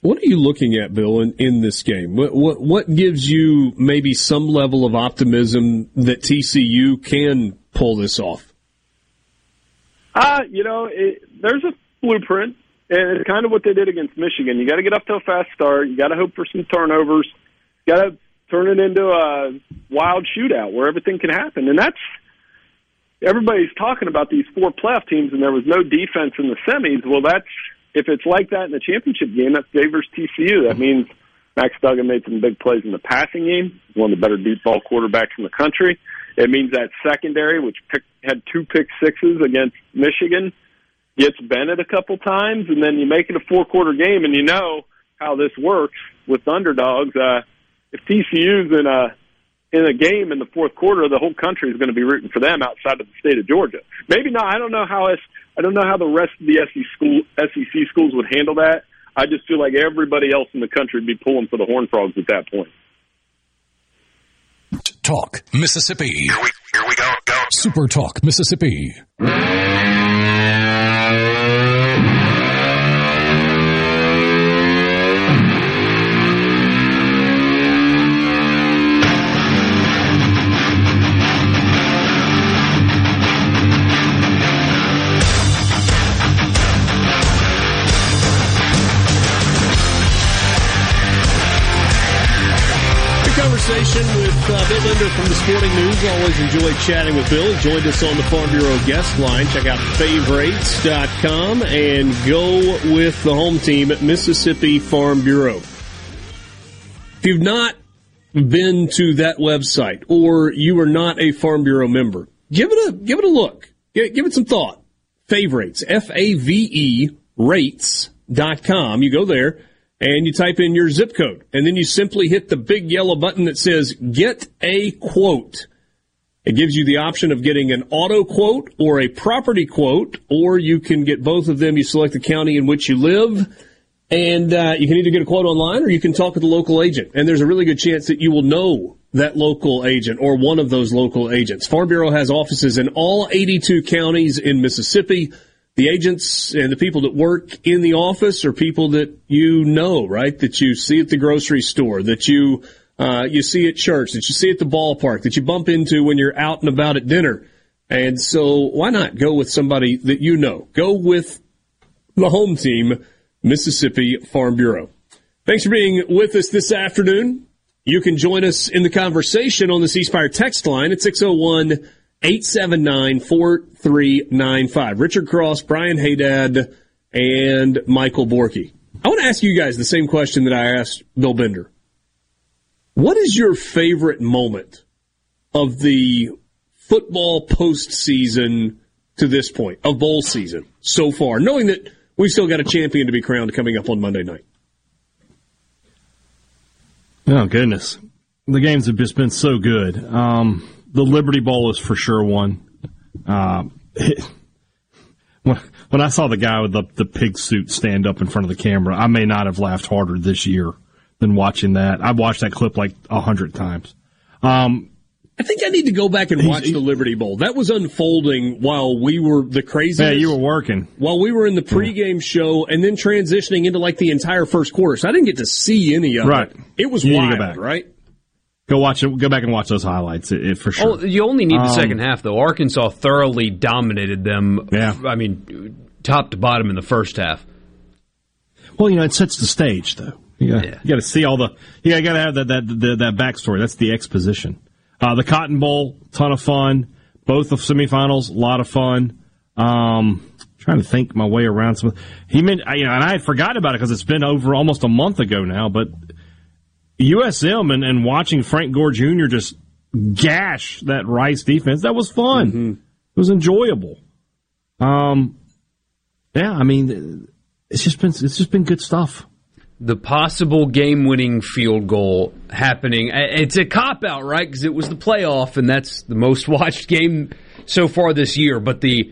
What are you looking at, Bill, in this game? What gives you maybe some level of optimism that TCU can pull this off? You know, there's a blueprint, and it's kind of what they did against Michigan. You got to get up to a fast start. You got to hope for some turnovers. You got to turn it into a wild shootout where everything can happen, and that's everybody's talking about these four playoff teams, and there was no defense in the semis. Well, that's if it's like that in the championship game, that's favors TCU. That means Max Duggan made some big plays in the passing game, one of the better deep ball quarterbacks in the country. It means that secondary, which had two pick sixes against Michigan, gets Bennett a couple times, and then you make it a four-quarter game, and you know how this works with underdogs. If TCU's in a game in the fourth quarter, the whole country is going to be rooting for them outside of the state of Georgia. Maybe not. I don't know how the rest of the SEC schools would handle that. I just feel like everybody else in the country would be pulling for the Horned Frogs at that point. Talk Mississippi. Here we go. Super Talk Mississippi. With Bill Bender from the Sporting News. Always enjoy chatting with Bill. He joined us on the Farm Bureau guest line. Check out favorites.com and go with the home team at Mississippi Farm Bureau. If you've not been to that website or you are not a Farm Bureau member, give it a look. Give it some thought. Favorites, F-A-V-E, rates.com. You go there. And you type in your zip code, and then you simply hit the big yellow button that says, get a quote. It gives you the option of getting an auto quote or a property quote, or you can get both of them. You select the county in which you live, and you can either get a quote online or you can talk with a local agent. And there's a really good chance that you will know that local agent or one of those local agents. Farm Bureau has offices in all 82 counties in Mississippi. The agents and the people that work in the office are people that you know, right? That you see at the grocery store, that you see at church, that you see at the ballpark, that you bump into when you're out and about at dinner. And so why not go with somebody that you know? Go with the home team Mississippi Farm Bureau. Thanks for being with us this afternoon. You can join us in the conversation on the C Spire text line at 601-879-4395. Richard Cross, Brian Haydad, and Michael Borky. I want to ask you guys the same question that I asked Bill Bender. What is your favorite moment of the football postseason to this point, of bowl season so far, knowing that we've still got a champion to be crowned coming up on Monday night? Oh, goodness. The games have just been so good. The Liberty Bowl is for sure one. When I saw the guy with the pig suit stand up in front of the camera, I may not have laughed harder this year than watching that. I've watched that clip like 100 times. I think I need to go back and watch the Liberty Bowl. That was unfolding while we were the craziest. Yeah, you were working. While we were in the pregame show and then transitioning into like the entire first quarter. So I didn't get to see any of it. It was wild, right? Go watch it. Go back and watch those highlights for sure. Oh, you only need the second half, though. Arkansas thoroughly dominated them. Yeah. I mean, top to bottom in the first half. Well, you know, it sets the stage, though. You got to see all the. You got to have that backstory. That's the exposition. The Cotton Bowl, ton of fun. Both the semifinals, a lot of fun. Trying to think my way around some. And I had forgot about it because it's been over almost a month ago now, but. USM and watching Frank Gore Jr. just gash that Rice defense, that was fun. Mm-hmm. It was enjoyable. It's just been good stuff. The possible game-winning field goal happening. It's a cop-out, right? Because it was the playoff, and that's the most-watched game so far this year. But the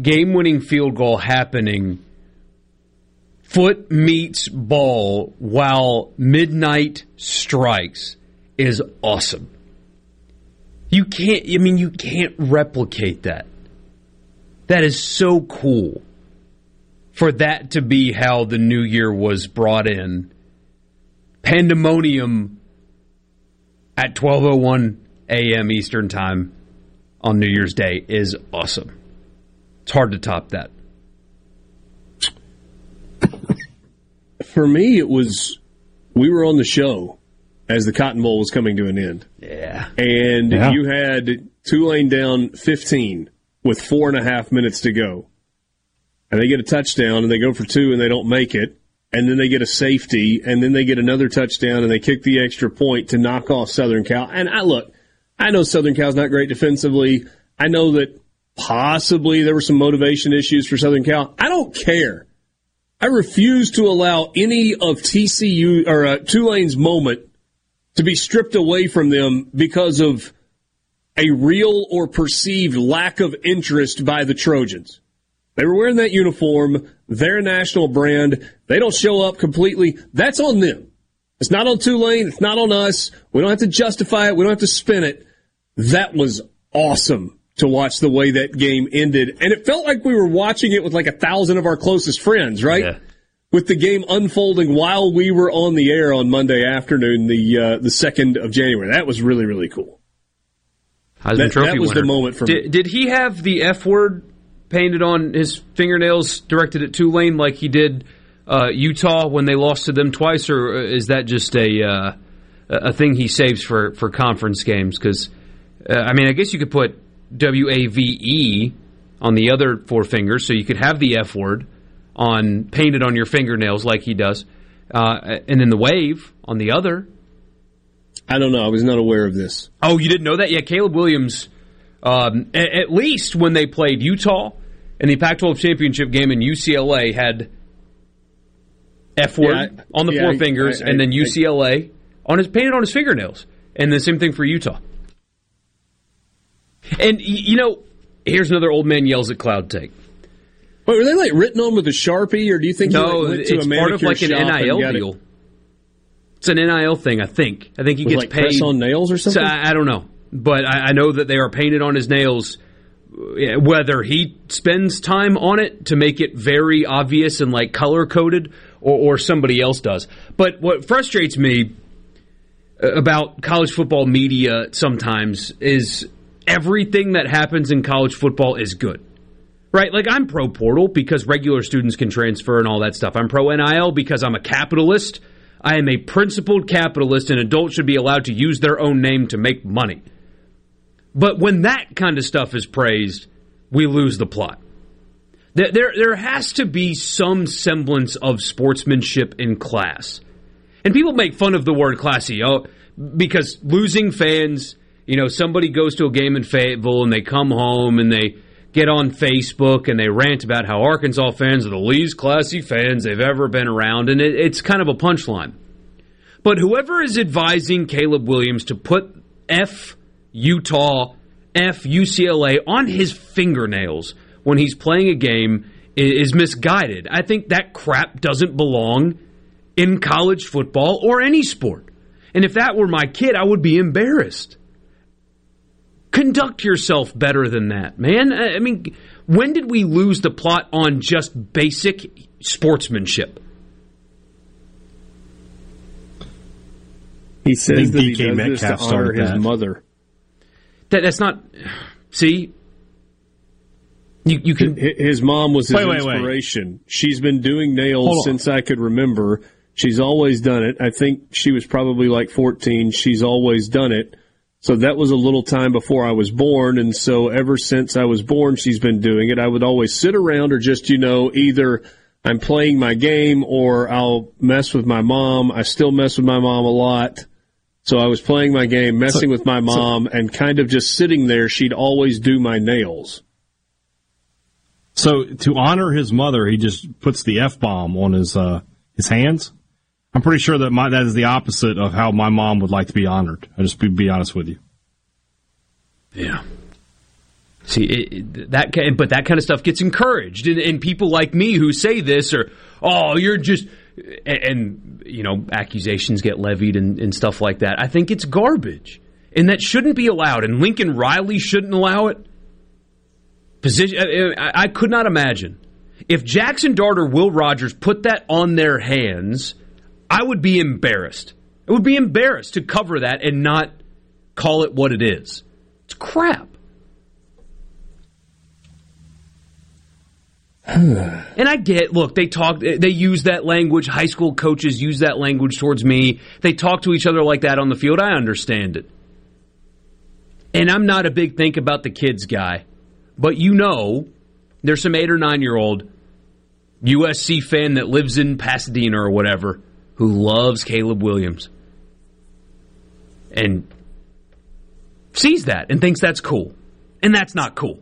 game-winning field goal happening. Foot meets ball while midnight strikes is awesome. You can't replicate that. That is so cool for that to be how the new year was brought in. Pandemonium at 12:01 a.m. Eastern Time on New Year's Day is awesome. It's hard to top that. For me, it was we were on the show as the Cotton Bowl was coming to an end. Yeah. And you had Tulane down 15 with 4.5 minutes to go. And they get a touchdown, and they go for two, and they don't make it. And then they get a safety, and then they get another touchdown, and they kick the extra point to knock off Southern Cal. And I know Southern Cal's not great defensively. I know that possibly there were some motivation issues for Southern Cal. I don't care. I refuse to allow any of TCU or Tulane's moment to be stripped away from them because of a real or perceived lack of interest by the Trojans. They were wearing that uniform, their national brand. They don't show up completely. That's on them. It's not on Tulane. It's not on us. We don't have to justify it. We don't have to spin it. That was awesome to watch the way that game ended. And it felt like we were watching it with like 1,000 of our closest friends, right? Yeah. With the game unfolding while we were on the air on Monday afternoon, the 2nd of January. That was really, really cool. That was winner. The moment for me. Did he have the F word painted on his fingernails directed at Tulane like he did Utah when they lost to them twice? Or is that just a thing he saves for conference games? Because, I guess you could put WAVE on the other four fingers, so you could have the F word painted on your fingernails like he does, and then the wave on the other. I don't know. I was not aware of this. Oh, you didn't know that? Yeah, Caleb Williams, at least when they played Utah in the Pac-12 championship game in UCLA, had F word on the four fingers, and then UCLA painted on his fingernails. And the same thing for Utah. And, you know, here's another old man yells at cloud take. Wait, were they, like, written on with a Sharpie, or do you think went to a manicure shop? No, it's part of, like, an NIL deal. It's an NIL thing, I think. I think he gets paid. Press on nails or something? So, I don't know. But I know that they are painted on his nails, whether he spends time on it to make it very obvious and, like, color-coded, or somebody else does. But what frustrates me about college football media sometimes is everything that happens in college football is good. Right, like I'm pro portal because regular students can transfer and all that stuff. I'm pro NIL because I'm a capitalist. I am a principled capitalist, and adults should be allowed to use their own name to make money. But when that kind of stuff is praised, we lose the plot. There has to be some semblance of sportsmanship in class. And people make fun of the word classy, because losing fans, somebody goes to a game in Fayetteville and they come home and they get on Facebook and they rant about how Arkansas fans are the least classy fans they've ever been around, and it's kind of a punchline. But whoever is advising Caleb Williams to put F Utah, F UCLA on his fingernails when he's playing a game is misguided. I think that crap doesn't belong in college football or any sport. And if that were my kid, I would be embarrassed. Conduct yourself better than that, man. I mean, when did we lose the plot on just basic sportsmanship? He says that he does this to honor his mother. That's not... See? You can... His mom was his inspiration. Wait. She's been doing nails since I could remember. She's always done it. I think she was probably like 14. She's always done it. So that was a little time before I was born, and so ever since I was born, she's been doing it. I would always sit around or just, either I'm playing my game or I'll mess with my mom. I still mess with my mom a lot. So I was playing my game, messing with my mom, and kind of just sitting there. She'd always do my nails. So to honor his mother, he just puts the F-bomb on his hands? I'm pretty sure that that is the opposite of how my mom would like to be honored. I'll just be honest with you. Yeah. See, but that kind of stuff gets encouraged, and people like me who say this are, you're just, and accusations get levied and stuff like that. I think it's garbage, and that shouldn't be allowed, and Lincoln Riley shouldn't allow it. I could not imagine. If Jackson Dart or Will Rogers put that on their hands... I would be embarrassed. It would be embarrassed to cover that and not call it what it is. It's crap. And I get, look, they use that language. High school coaches use that language towards me. They talk to each other like that on the field. I understand it. And I'm not a big think about the kids guy. But there's some 8 or 9 year old USC fan that lives in Pasadena or whatever, who loves Caleb Williams and sees that and thinks that's cool. And that's not cool.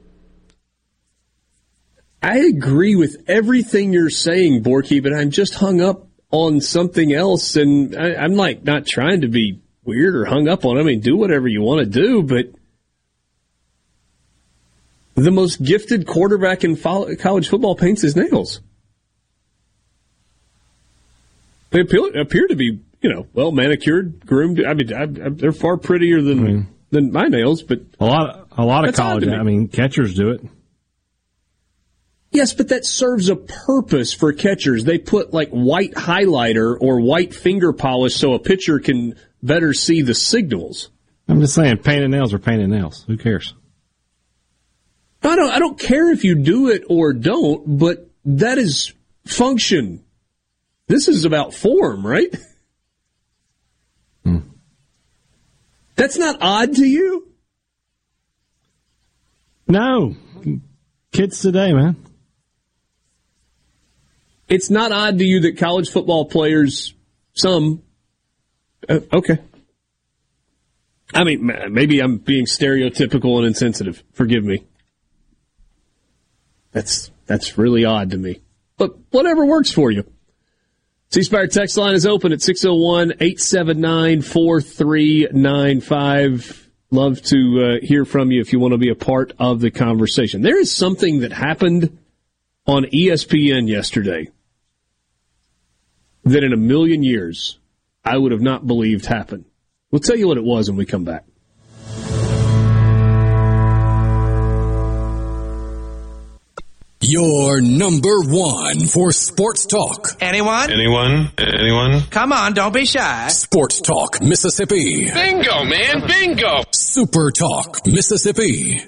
I agree with everything you're saying, Borky, but I'm just hung up on something else. And I'm like not trying to be weird or hung up on it. I mean, do whatever you want to do, but the most gifted quarterback in college football paints his nails. They appear to be, well manicured, groomed. I mean, they're far prettier than my nails. But a lot of college. I mean, catchers do it. Yes, but that serves a purpose for catchers. They put like white highlighter or white finger polish so a pitcher can better see the signals. I'm just saying, painted nails are painted nails. Who cares? I don't care if you do it or don't, but that is function. This is about form, right? Hmm. That's not odd to you? No. Kids today, man. It's not odd to you that college football players, okay. I mean, maybe I'm being stereotypical and insensitive. Forgive me. That's really odd to me. But whatever works for you. C Spire text line is open at 601-879-4395. Love to hear from you if you want to be a part of the conversation. There is something that happened on ESPN yesterday that in a million years I would have not believed happened. We'll tell you what it was when we come back. Your number one for sports talk. Anyone? Anyone? Anyone? Come on, don't be shy. Sports Talk Mississippi. Bingo, man, bingo. Super Talk Mississippi.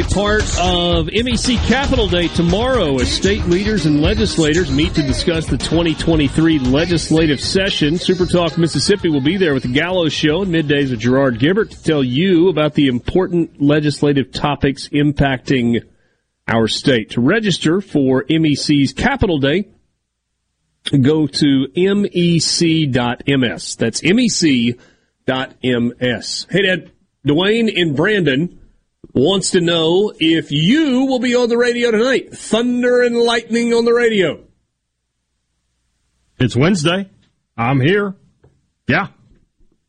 a part of MEC Capital Day tomorrow as state leaders and legislators meet to discuss the 2023 legislative session. Super Talk Mississippi will be there with the Gallo Show and middays with Gerard Gibbert to tell you about the important legislative topics impacting our state. To register for MEC's Capital Day, go to mec.ms. That's mec.ms. Hey, Dad, Dwayne in Brandon wants to know if you will be on the radio tonight. Thunder and lightning on the radio. It's Wednesday. I'm here. Yeah.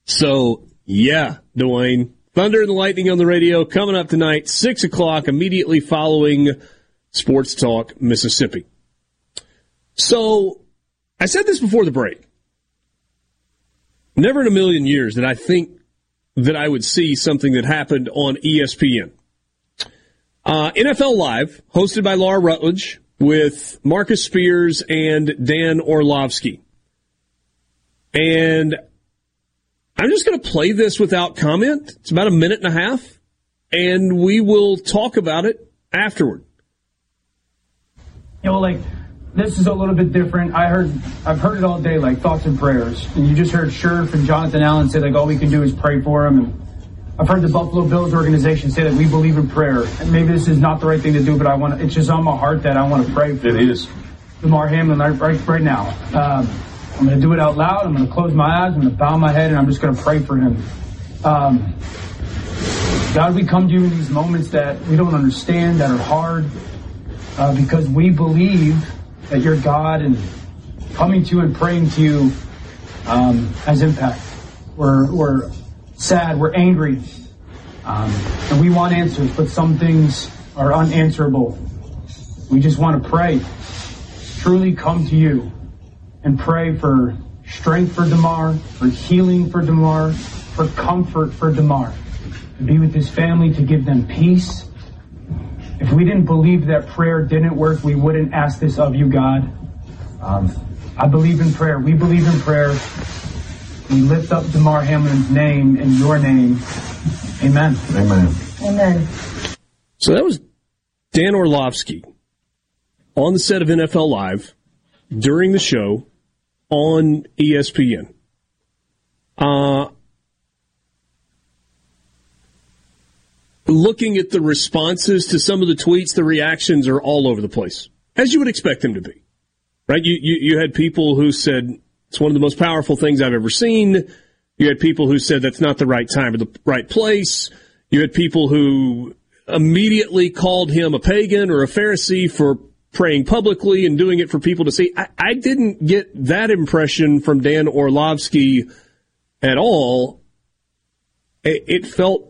So, yeah, Dwayne. Thunder and lightning on the radio coming up tonight, 6 o'clock, immediately following Sports Talk Mississippi. So, I said this before the break. Never in a million years did I think that I would see something that happened on ESPN. NFL Live, hosted by Laura Rutledge, with Marcus Spears and Dan Orlovsky. And I'm just going to play this without comment. It's about a minute and a half, and we will talk about it afterward. You know, like, this is a little bit different. I've heard it all day, like thoughts and prayers. And you just heard Scherf and Jonathan Allen say, like, all we can do is pray for him. And I've heard the Buffalo Bills organization say that we believe in prayer. And maybe this is not the right thing to do, but it's just on my heart that I want to pray for him. It is. Damar Hamlin right now. I'm going to do it out loud. I'm going to close my eyes. I'm going to bow my head, and I'm just going to pray for him. God, we come to you in these moments that we don't understand, that are hard, because we believe that you're God, and coming to you and praying to you has impact. We're sad, we're angry, and we want answers, but some things are unanswerable. We just want to pray, truly come to you and pray for strength for Damar, for healing for Damar, for comfort for Damar, to be with his family, to give them peace. If we didn't believe that prayer didn't work, we wouldn't ask this of you, God. I believe in prayer. We believe in prayer. We lift up Damar Hamlin's name in your name. Amen. Amen. Amen. So that was Dan Orlovsky on the set of NFL Live during the show on ESPN. Looking at the responses to some of the tweets, the reactions are all over the place, as you would expect them to be. Right? You had people who said, it's one of the most powerful things I've ever seen. You had people who said that's not the right time or the right place. You had people who immediately called him a pagan or a Pharisee for praying publicly and doing it for people to see. I didn't get that impression from Dan Orlovsky at all. It felt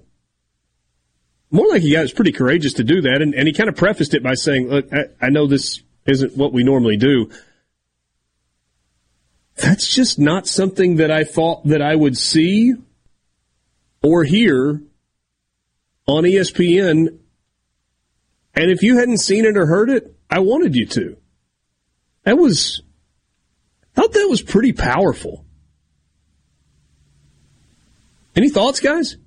more like he was pretty courageous to do that, and he kind of prefaced it by saying, look, I know this isn't what we normally do. That's just not something that I thought that I would see or hear on ESPN, and if you hadn't seen it or heard it, I wanted you to. I thought that was pretty powerful. Any thoughts, guys?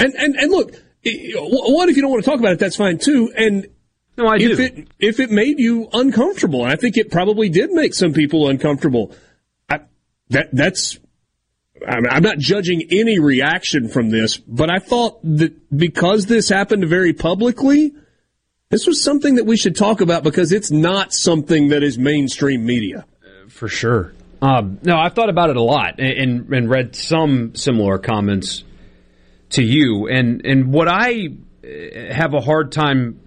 And look, what if you don't want to talk about it? That's fine too. And no, I do. If it made you uncomfortable, and I think it probably did make some people uncomfortable. I'm not judging any reaction from this, but I thought that because this happened very publicly, this was something that we should talk about because it's not something that is mainstream media. For sure. No, I've thought about it a lot and read some similar comments to you, and what I have a hard time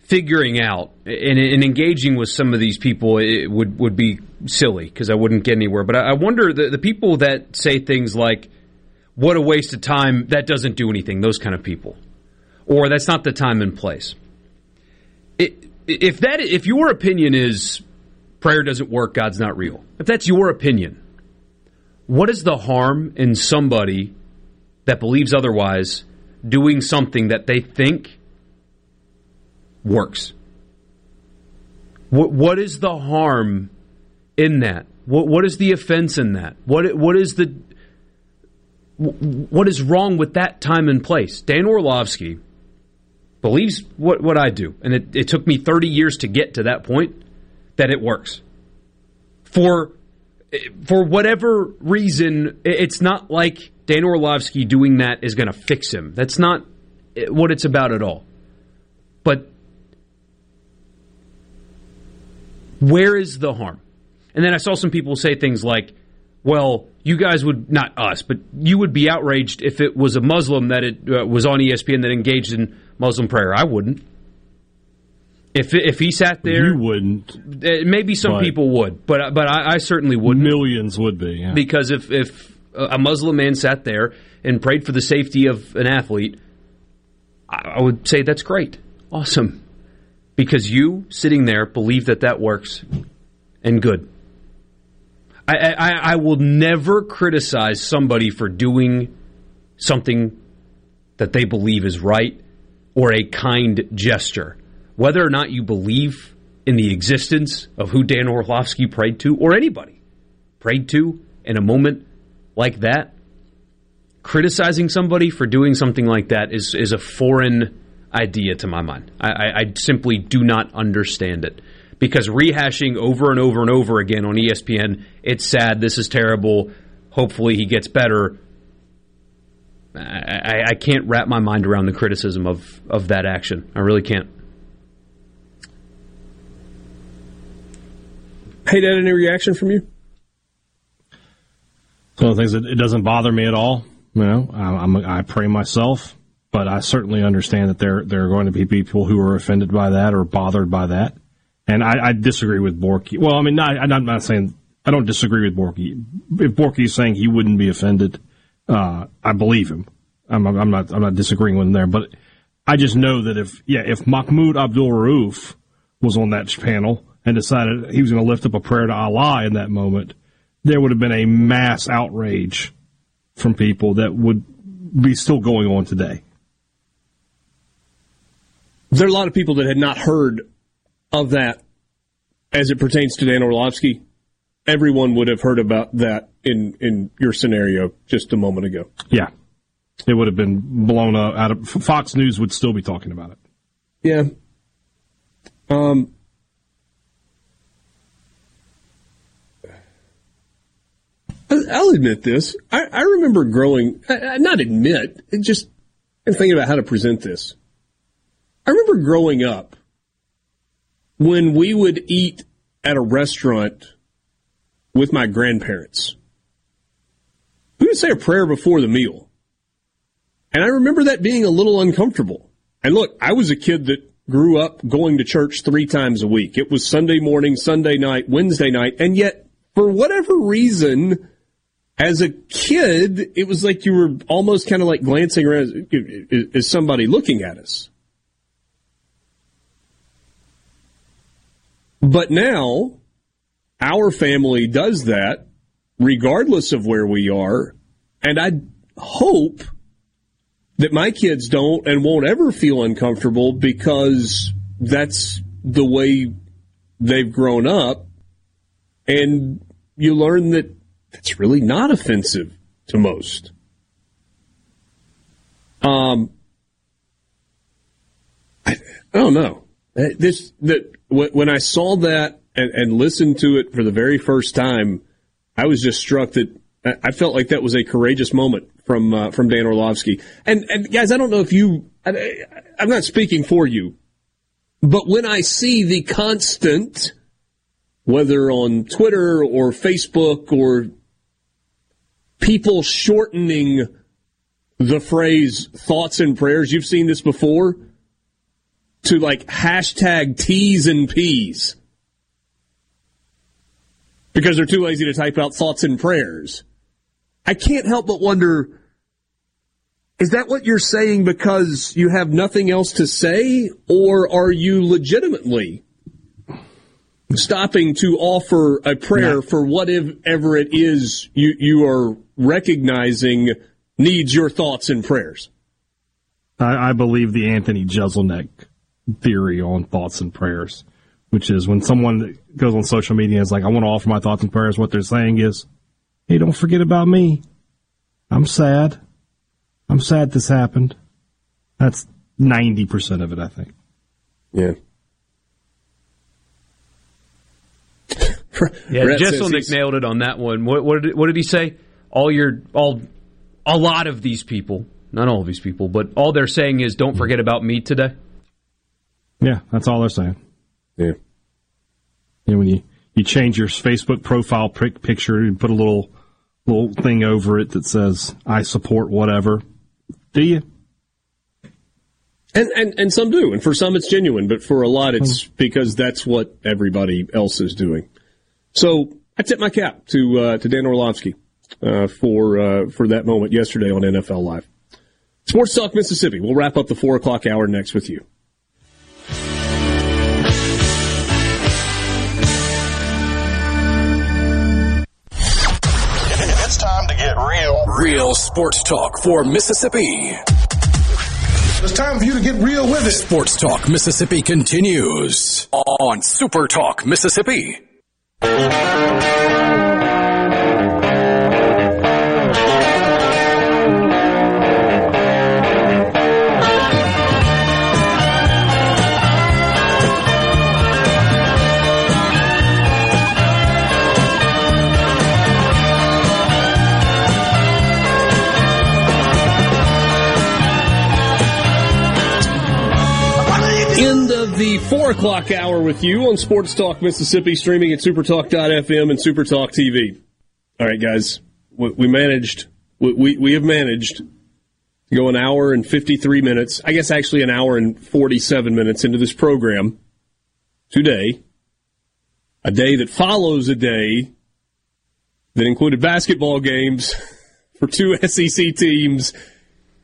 figuring out and engaging with some of these people, it would be silly because I wouldn't get anywhere. But I wonder the people that say things like, "What a waste of time! That doesn't do anything." Those kind of people, or that's not the time and place. If your opinion is prayer doesn't work, God's not real. If that's your opinion, what is the harm in somebody that believes otherwise doing something that they think works? What is the harm in that? What is the offense in that? What is the what is wrong with that time and place? Dan Orlovsky believes what I do, and it took me 30 years to get to that point, that it works. For whatever reason, it's not like Dan Orlovsky doing that is going to fix him. That's not what it's about at all. But where is the harm? And then I saw some people say things like, well, you guys would, not us, but you would be outraged if it was a Muslim that was on ESPN that engaged in Muslim prayer. I wouldn't. If he sat there... You wouldn't. Maybe some people would, but I certainly wouldn't. Millions would be, yeah. Because if a Muslim man sat there and prayed for the safety of an athlete, I would say that's great. Awesome. Because you, sitting there, believe that works, and good. I will never criticize somebody for doing something that they believe is right or a kind gesture. Whether or not you believe in the existence of who Dan Orlovsky prayed to, or anybody prayed to in a moment like that, criticizing somebody for doing something like that is a foreign idea to my mind. I simply do not understand it. Because rehashing over and over and over again on ESPN, it's sad, this is terrible, hopefully he gets better, I can't wrap my mind around the criticism of that action. I really can't. Hey, Dad, any reaction from you? It's one of the things that it doesn't bother me at all. You know, I pray myself, but I certainly understand that there are going to be people who are offended by that or bothered by that. And I disagree with Borky. Well, I mean, I'm not saying I don't disagree with Borky. If Borky's saying he wouldn't be offended, I believe him. I'm not disagreeing with him there. But I just know that if Mahmoud Abdul Rauf was on that panel and decided he was going to lift up a prayer to Allah in that moment, there would have been a mass outrage from people that would be still going on today. There are a lot of people that had not heard of that as it pertains to Dan Orlovsky. Everyone would have heard about that in your scenario just a moment ago. Yeah. It would have been blown up. Fox News would still be talking about it. Yeah. I'll admit this. I remember growing, not admit, just thinking about how to present this. I remember growing up when we would eat at a restaurant with my grandparents. We would say a prayer before the meal. And I remember that being a little uncomfortable. And look, I was a kid that grew up going to church 3 times a week. It was Sunday morning, Sunday night, Wednesday night, and yet for whatever reason, as a kid, it was like you were almost kind of like glancing around. Is somebody looking at us? But now, our family does that regardless of where we are, and I hope that my kids don't and won't ever feel uncomfortable because that's the way they've grown up, and you learn that that's really not offensive to most. I don't know. When I saw that and listened to it for the very first time, I was just struck that I felt like that was a courageous moment from Dan Orlovsky. And guys, I don't know if you, I'm not speaking for you, but when I see the constant, whether on Twitter or Facebook or people shortening the phrase thoughts and prayers, you've seen this before, to like hashtag T's and P's because they're too lazy to type out thoughts and prayers. I can't help but wonder, is that what you're saying because you have nothing else to say, or are you legitimately stopping to offer a prayer for whatever it is you are recognizing needs your thoughts and prayers? I believe the Anthony Jeselnik theory on thoughts and prayers, which is when someone goes on social media and is like, I want to offer my thoughts and prayers, what they're saying is, hey, don't forget about me. I'm sad. I'm sad this happened. That's 90% of it, I think. Yeah. Yeah, Jeselnik nailed it on that one. What did he say? A lot of these people, not all of these people, but all they're saying is, don't forget about me today. Yeah, that's all they're saying. Yeah. And when you change your Facebook profile picture and put a little thing over it that says, I support whatever, do you? And some do, and for some it's genuine, but for a lot it's because that's what everybody else is doing. So I tip my cap to Dan Orlovsky for that moment yesterday on NFL Live. Sports Talk Mississippi. We'll wrap up the 4 o'clock hour next with you. It's time to get real. Real sports talk for Mississippi. It's time for you to get real with it. Sports Talk Mississippi continues on Super Talk Mississippi. End of the 4 o'clock hour with you on Sports Talk Mississippi, streaming at supertalk.fm and Supertalk TV. All right, guys, we have managed to go an hour and 53 minutes, I guess actually an hour and 47 minutes into this program today, a day that follows a day that included basketball games for 2 SEC teams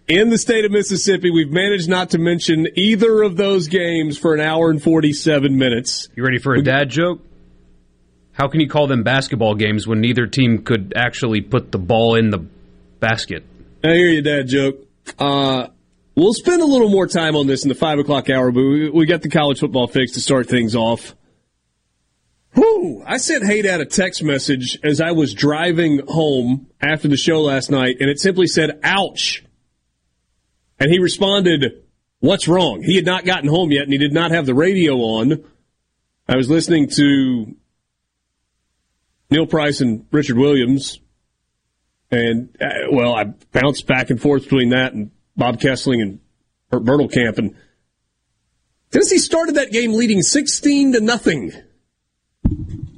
in the state of Mississippi. We've managed not to mention either of those games for an hour and 47 minutes. You ready for a dad joke? How can you call them basketball games when neither team could actually put the ball in the basket? I hear you, dad joke. We'll spend a little more time on this in the 5 o'clock hour, but we got the college football fix to start things off. Whew, I sent Hate out a text message as I was driving home after the show last night, and it simply said, ouch. And he responded, what's wrong? He had not gotten home yet, and he did not have the radio on. I was listening to Neil Price and Richard Williams, and, I bounced back and forth between that and Bob Kessling and Bert Bertelkamp. And Tennessee started that game leading 16-0.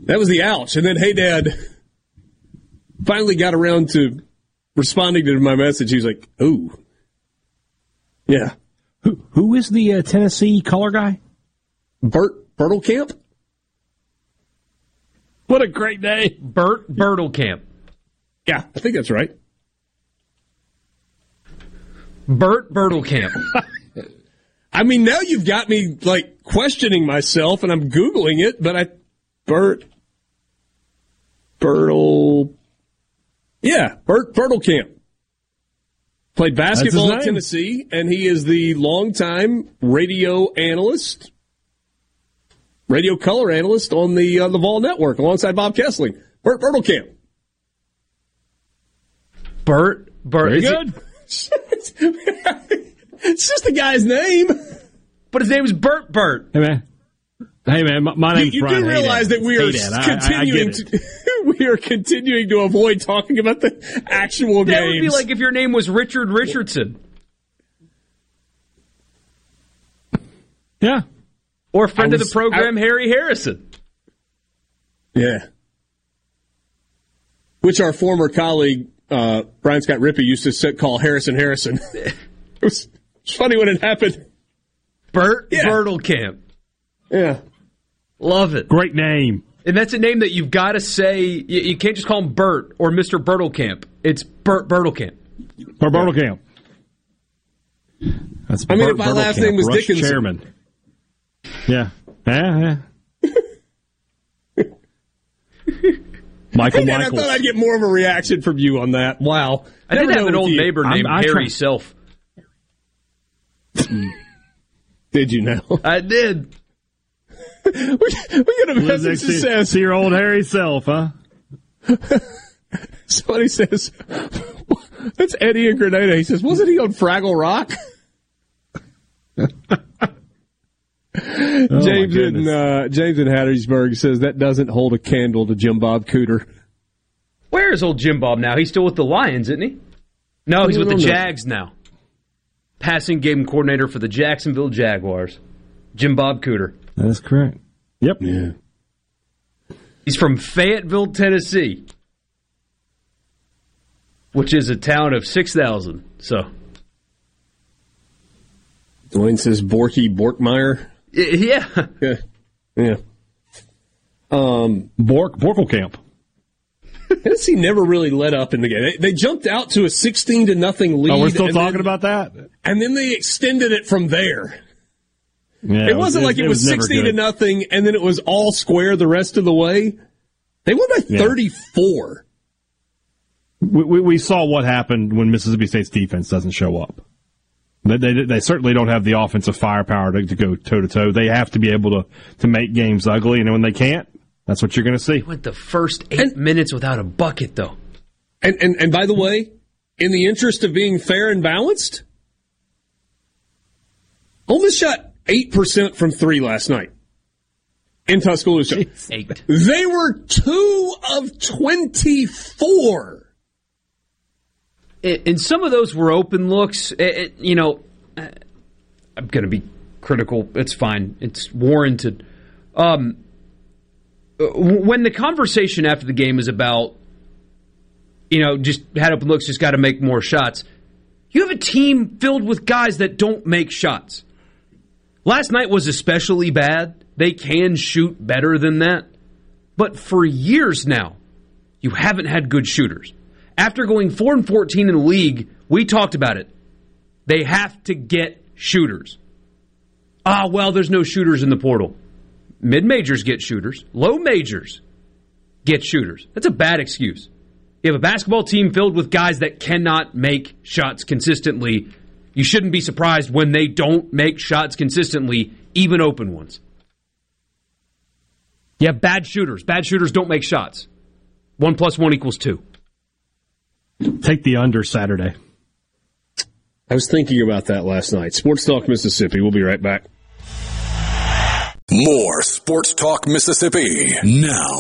That was the ouch. And then, hey, Dad, finally got around to responding to my message. He was like, ooh. Yeah. Who is the Tennessee color guy? Bert Bertelkamp? What a great day. Bert Bertelkamp. Yeah, I think that's right. Bert Bertelkamp. I mean, now you've got me, like, questioning myself, and I'm Googling it, but Bert Bertelkamp. Played basketball at Tennessee, and he is the longtime radio color analyst on the Vol Network, alongside Bob Kessling. Bert Bertelkamp. Bert. Good. It's just the guy's name. But his name is Bert. Hey man, my name's Brian. You do realize that we are continuing to avoid talking about the actual games. That would be like if your name was Richard Richardson. Yeah. Or friend of the program, Harry Harrison. Yeah. Which our former colleague, Brian Scott Rippey, used to call Harrison. It was funny when it happened. Bert Bertelkamp. Yeah. Love it. Great name. And that's a name that you've got to say. You can't just call him Bert or Mr. Bertelkamp. It's Bert Bertelkamp. Bert Bertelkamp. That's Bert if my last name was Rush Dickinson. Chairman. Yeah. Yeah. Michael Michaels. I thought I'd get more of a reaction from you on that. Wow. I did have an old neighbor named Harry Self. Did you know? I did. We're going to message that says, your old hairy self, huh? somebody says, that's Eddie in Grenada. He says, wasn't he on Fraggle Rock? Oh, James in Hattiesburg says that doesn't hold a candle to Jim Bob Cooter. Where is old Jim Bob now? He's still with the Lions, isn't he? No, he's with the Jags now. Passing game coordinator for the Jacksonville Jaguars, Jim Bob Cooter. That is correct. Yep. Yeah. He's from Fayetteville, Tennessee, which is a town of 6,000. So. Dwayne says Borky Borkmeyer. Yeah. Borkelkamp. Tennessee never really let up in the game. They jumped out to a 16-0 lead. Oh, we're still talking about that? And then they extended it from there. Yeah, it wasn't like it was 16-0, and then it was all square the rest of the way. They won by 34. We saw what happened when Mississippi State's defense doesn't show up. They certainly don't have the offensive firepower to go toe-to-toe. They have to be able to make games ugly, and when they can't, that's what you're going to see. They went the first 8 minutes without a bucket, though. And by the way, in the interest of being fair and balanced, Ole Miss shot 8% from three last night in Tuscaloosa. They were 2 of 24. And some of those were open looks. I'm going to be critical. It's fine. It's warranted. When the conversation after the game is about, just had open looks, just got to make more shots, you have a team filled with guys that don't make shots. Last night was especially bad. They can shoot better than that. But for years now, you haven't had good shooters. After going 4-14 in the league, we talked about it. They have to get shooters. There's no shooters in the portal. Mid-majors get shooters. Low majors get shooters. That's a bad excuse. You have a basketball team filled with guys that cannot make shots consistently. You shouldn't be surprised when they don't make shots consistently, even open ones. You have bad shooters. Bad shooters don't make shots. 1 + 1 = 2. Take the under Saturday. I was thinking about that last night. Sports Talk Mississippi. We'll be right back. More Sports Talk Mississippi now.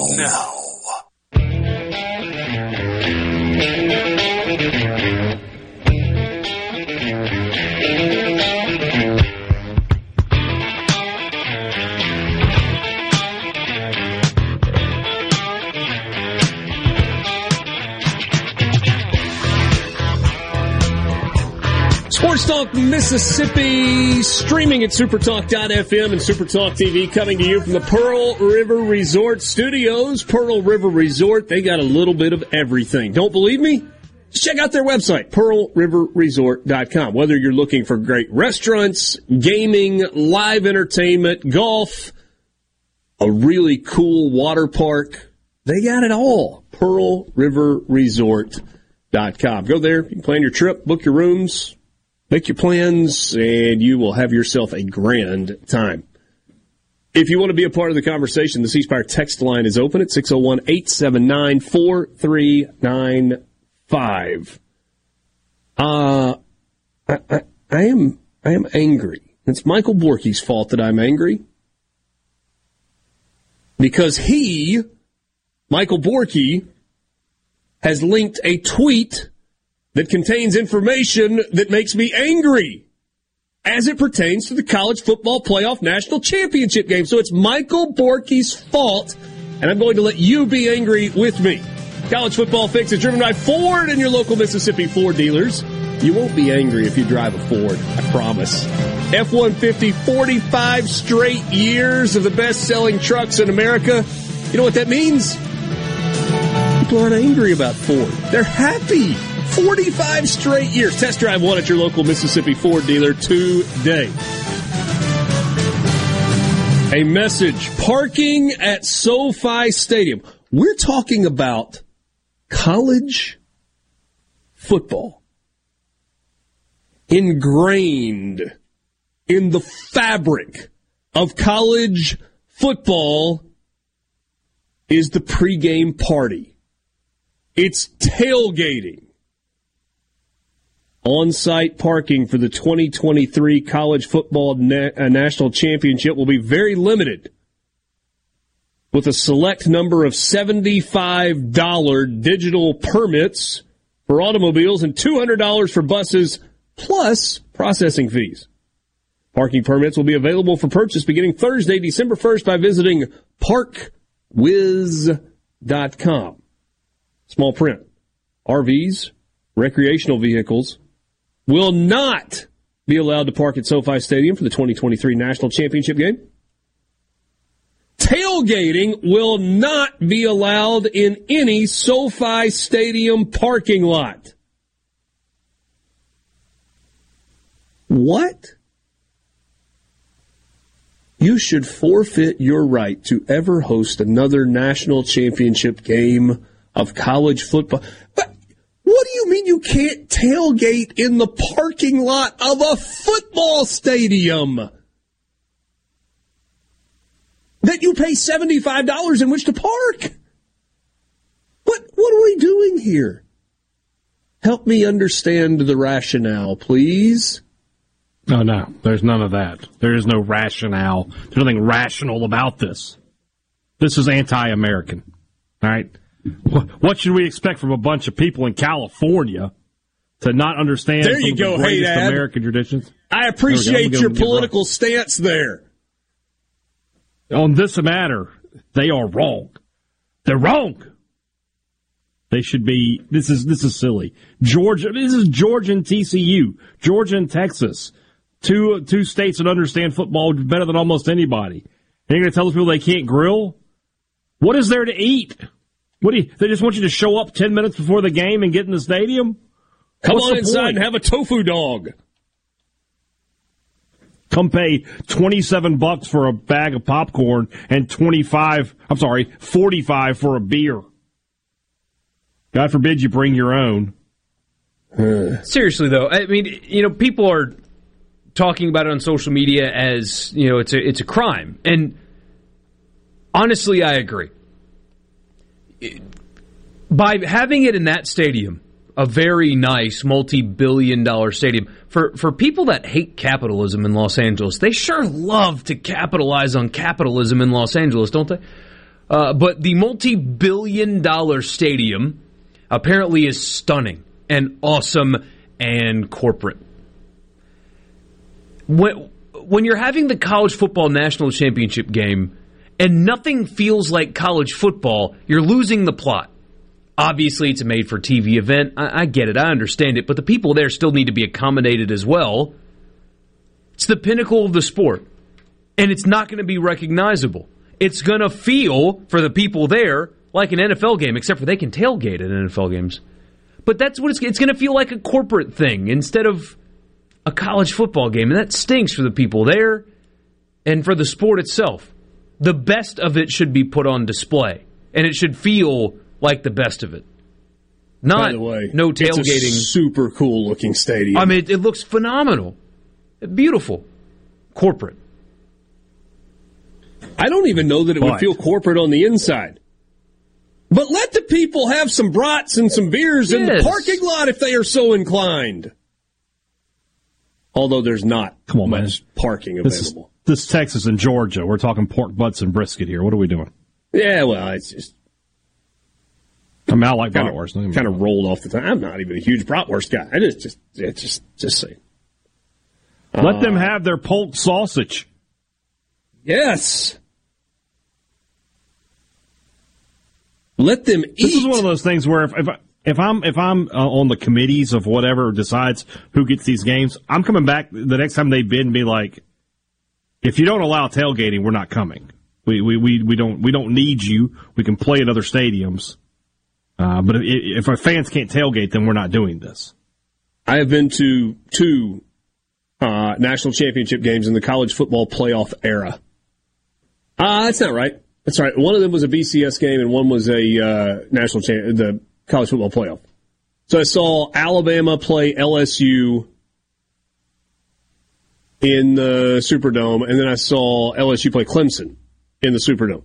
Sports Talk Mississippi, streaming at supertalk.fm and Supertalk TV, coming to you from the Pearl River Resort Studios. Pearl River Resort, they got a little bit of everything. Don't believe me? Check out their website, pearlriverresort.com. Whether you're looking for great restaurants, gaming, live entertainment, golf, a really cool water park, they got it all. Pearlriverresort.com. Go there, you can plan your trip, book your rooms. Make your plans, and you will have yourself a grand time. If you want to be a part of the conversation, the C Spire text line is open at 601-879-4395. I am angry. It's Michael Borky's fault that I'm angry. Because he, Michael Borky, has linked a tweet that contains information that makes me angry as it pertains to the college football playoff national championship game. So it's Michael Borky's fault, and I'm going to let you be angry with me. College Football Fix is driven by Ford and your local Mississippi Ford dealers. You won't be angry if you drive a Ford, I promise. F-150, 45 straight years of the best-selling trucks in America. You know what that means? People aren't angry about Ford. They're happy. 45 straight years. Test drive one at your local Mississippi Ford dealer today. A message. Parking at SoFi Stadium. We're talking about college football. Ingrained in the fabric of college football is the pregame party. It's tailgating. On-site parking for the 2023 College Football National Championship will be very limited, with a select number of $75 digital permits for automobiles and $200 for buses, plus processing fees. Parking permits will be available for purchase beginning Thursday, December 1st, by visiting parkwiz.com. Small print. RVs, recreational vehicles, will not be allowed to park at SoFi Stadium for the 2023 National Championship game. Tailgating will not be allowed in any SoFi Stadium parking lot. What? You should forfeit your right to ever host another national championship game of college football. But what do you mean you can't tailgate in the parking lot of a football stadium that you pay $75 in which to park? What are we doing here? Help me understand the rationale, please. Oh, no, there's none of that. There is no rationale. There's nothing rational about this. This is anti-American, all right? What should we expect from a bunch of people in California to not understand there you go, the greatest American traditions? I appreciate your political stance there. On this matter, they are wrong. They're wrong. They should be. This is silly. Georgia. This is Georgia and TCU. Georgia and Texas. Two states that understand football better than almost anybody. And you're going to tell the people they can't grill? What is there to eat? They just want you to show up 10 minutes before the game and get in the stadium? Come on inside and have a tofu dog. Come pay $27 for a bag of popcorn and $45 for a beer. God forbid you bring your own. Seriously, though, I mean, you know, people are talking about it on social media as, you know, it's a crime. And honestly, I agree. By having it in that stadium, a very nice multi-billion-dollar stadium, for people that hate capitalism in Los Angeles, they sure love to capitalize on capitalism in Los Angeles, don't they? But the multi-billion-dollar stadium apparently is stunning and awesome and corporate. When you're having the college football national championship game, and nothing feels like college football, you're losing the plot. Obviously, it's a made-for-TV event. I get it. I understand it. But the people there still need to be accommodated as well. It's the pinnacle of the sport. And it's not going to be recognizable. It's going to feel, for the people there, like an NFL game, except for they can tailgate at NFL games. But that's what it's going to feel like, a corporate thing instead of a college football game. And that stinks for the people there and for the sport itself. The best of it should be put on display, and it should feel like the best of it. By the way, no tailgating. It's a super cool looking stadium. I mean, it looks phenomenal, beautiful, corporate. I don't even know that it would feel corporate on the inside. But let the people have some brats and some beers in the parking lot if they are so inclined. Although there's not much parking available. This is Texas and Georgia. We're talking pork butts and brisket here. What are we doing? Yeah, well, it's just... I'm out like bratwurst. Kind of rolled off the tongue. I'm not even a huge bratwurst guy. I just say. Let them have their Polk sausage. Yes. Let them eat. This is one of those things where if I'm on the committees of whatever decides who gets these games, I'm coming back the next time they bid and be like, if you don't allow tailgating, we're not coming. We don't need you. We can play at other stadiums, but if our fans can't tailgate, then we're not doing this. I have been to two national championship games in the college football playoff era. That's not right. That's right. One of them was a BCS game, and one was a the college football playoff. So I saw Alabama play LSU in the Superdome, and then I saw LSU play Clemson in the Superdome.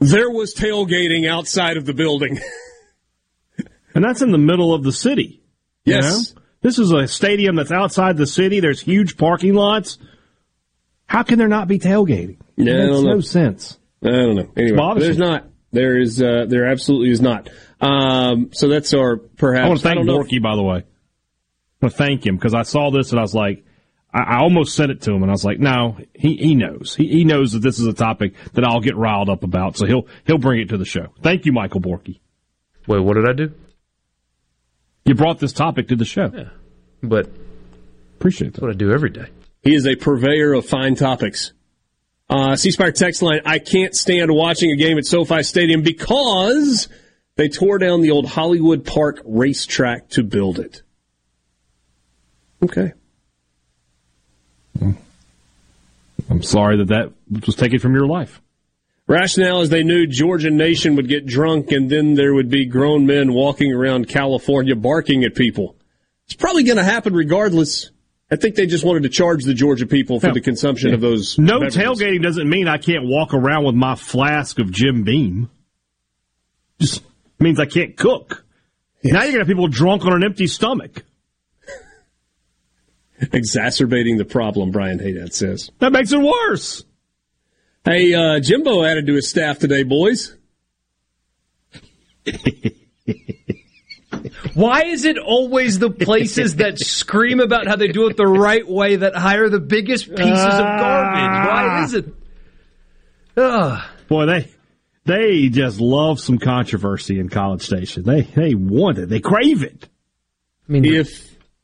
There was tailgating outside of the building. And that's in the middle of the city. Yes. You know? This is a stadium that's outside the city. There's huge parking lots. How can there not be tailgating? Yeah, it makes no sense. I don't know. Anyway, there's not. There is. There absolutely is not. So that's our perhaps. I want to thank Borky, by the way. I want to thank him because I saw this and I was like, I almost sent it to him and I was like, no, he knows. He knows that this is a topic that I'll get riled up about, so he'll bring it to the show. Thank you, Michael Borky. Wait, what did I do? You brought this topic to the show. Yeah, but appreciate that. That's what I do every day. He is a purveyor of fine topics. C Spire text line, I can't stand watching a game at SoFi Stadium because they tore down the old Hollywood Park racetrack to build it. Okay. I'm sorry that was taken from your life. Rationale is they knew Georgia Nation would get drunk and then there would be grown men walking around California barking at people. It's probably going to happen regardless. I think they just wanted to charge the Georgia people for the consumption of those beverages. Tailgating doesn't mean I can't walk around with my flask of Jim Beam. Just means I can't cook. Yes. Now you're going to have people drunk on an empty stomach. Exacerbating the problem, Brian Haydad says. That makes it worse. Hey, Jimbo added to his staff today, boys. Why is it always the places that scream about how they do it the right way that hire the biggest pieces of garbage? Why is it? Boy, they just love some controversy in College Station. They want it. They crave it. I mean,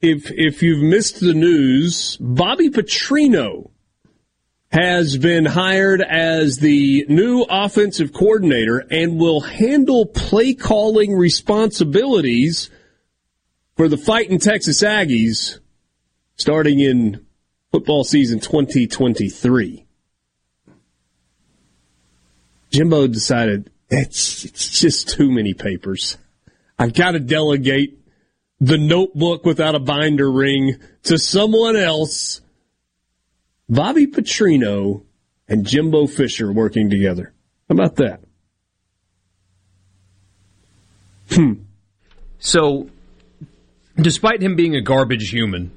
if you've missed the news, Bobby Petrino has been hired as the new offensive coordinator and will handle play-calling responsibilities for the Fighting Texas Aggies starting in football season 2023. Jimbo decided, it's just too many papers. I've got to delegate the notebook without a binder ring to someone else. Bobby Petrino and Jimbo Fisher working together. How about that? So, despite him being a garbage human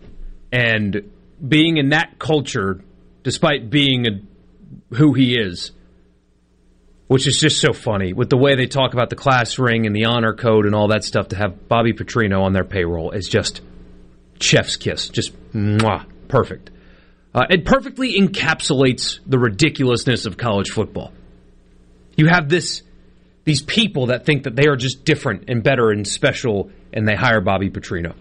and being in that culture, despite being who he is, which is just so funny, with the way they talk about the class ring and the honor code and all that stuff, to have Bobby Petrino on their payroll is just chef's kiss. Just mwah, perfect. It perfectly encapsulates the ridiculousness of college football. You have these people that think that they are just different and better and special, and they hire Bobby Petrino.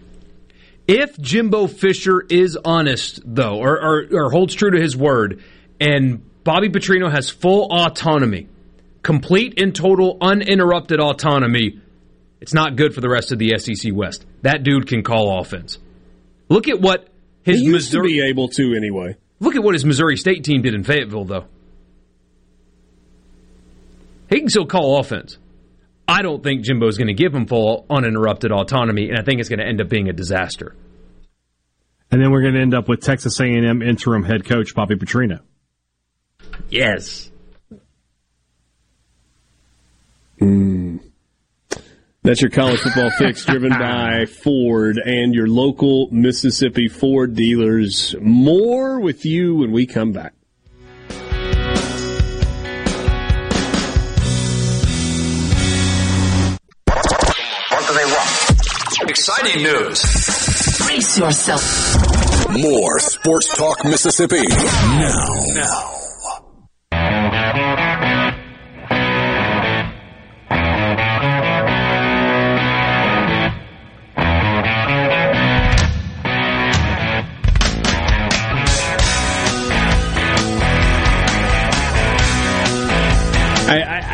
If Jimbo Fisher is honest, though, or holds true to his word, and Bobby Petrino has full autonomy, complete and total uninterrupted autonomy, it's not good for the rest of the SEC West. That dude can call offense. Look at what... He used to be able to, anyway. Look at what his Missouri State team did in Fayetteville, though. He can still call offense. I don't think Jimbo's going to give him full uninterrupted autonomy, and I think it's going to end up being a disaster. And then we're going to end up with Texas A&M interim head coach Bobby Petrino. Yes. That's your college football fix driven by Ford and your local Mississippi Ford dealers. More with you when we come back. What do they want? Exciting news. Brace yourself. More Sports Talk Mississippi. Now.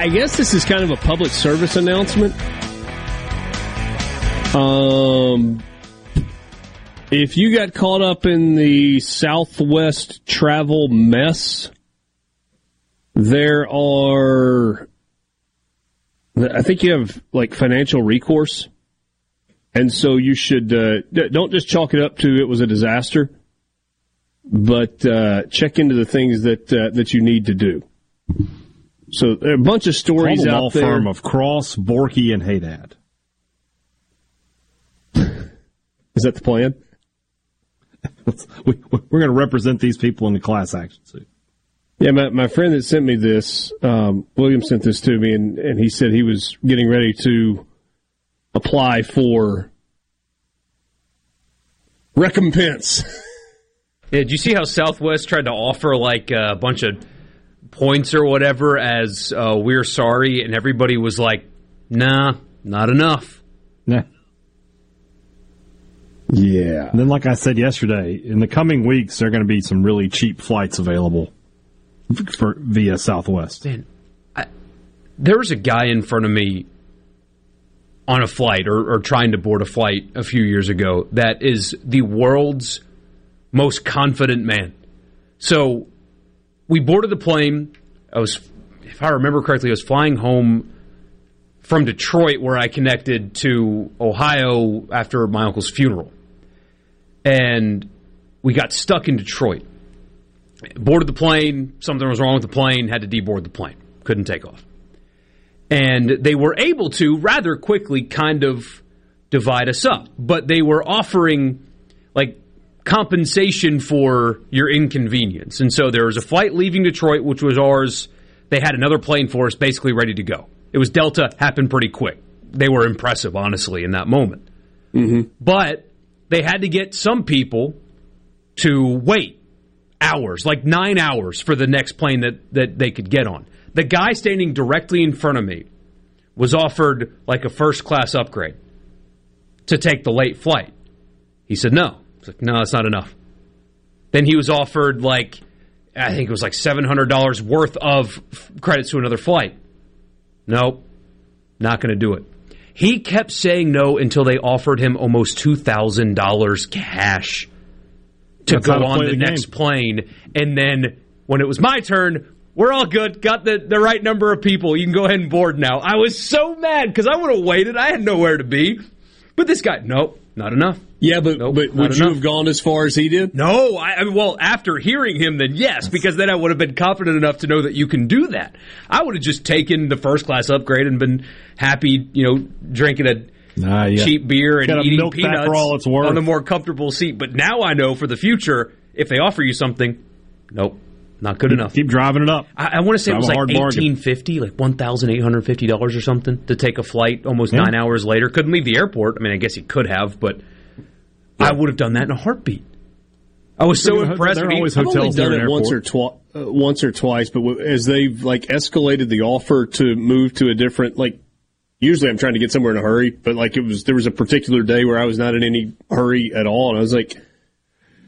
I guess this is kind of a public service announcement. If you got caught up in the Southwest travel mess, I think you have like financial recourse, and so you should don't just chalk it up to it was a disaster, but check into the things that you need to do. So there are a bunch of stories out there. Law firm of Cross, Borky, and Haydad. Is that the plan? We're going to represent these people in the class action suit. Yeah, my friend that sent me this, William sent this to me, and he said he was getting ready to apply for recompense. Yeah, did you see how Southwest tried to offer like a bunch of points or whatever as we're sorry, and everybody was like, nah, not enough. Nah. Yeah. And then like I said yesterday, in the coming weeks, there are going to be some really cheap flights available for via Southwest. Man, there was a guy in front of me on a flight or trying to board a flight a few years ago that is the world's most confident man. So we boarded the plane. I was, if I remember correctly, I was flying home from Detroit where I connected to Ohio after my uncle's funeral. And we got stuck in Detroit. Boarded the plane. Something was wrong with the plane. Had to deboard the plane. Couldn't take off. And they were able to rather quickly kind of divide us up. But they were offering, like, compensation for your inconvenience. And so there was a flight leaving Detroit, which was ours. They had another plane for us basically ready to go. It was Delta. Happened pretty quick. They were impressive, honestly, in that moment. Mm-hmm. But they had to get some people to wait hours, like 9 hours for the next plane that they could get on. The guy standing directly in front of me was offered like a first-class upgrade to take the late flight. He said no. I was like, no, that's not enough. Then he was offered like, I think it was like $700 worth of credits to another flight. Nope, not going to do it. He kept saying no until they offered him almost $2,000 cash to go on the next plane. And then when it was my turn, we're all good. Got the right number of people. You can go ahead and board now. I was so mad because I would have waited. I had nowhere to be. But this guy, nope, not enough. Yeah, but would you have gone as far as he did? No. Well, after hearing him, then yes, because then I would have been confident enough to know that you can do that. I would have just taken the first-class upgrade and been happy, drinking a cheap beer and eating peanuts on a more comfortable seat. But now I know for the future, if they offer you something, nope, not good enough. Keep driving it up. I want to say it was like $1,850, like $1,850 or something to take a flight almost 9 hours later. Couldn't leave the airport. I mean, I guess he could have, but I would have done that in a heartbeat. I was so impressed. I've only done it once or twice, but as they've like escalated the offer to move to a different, like, usually I'm trying to get somewhere in a hurry, but like there was a particular day where I was not in any hurry at all, and I was like,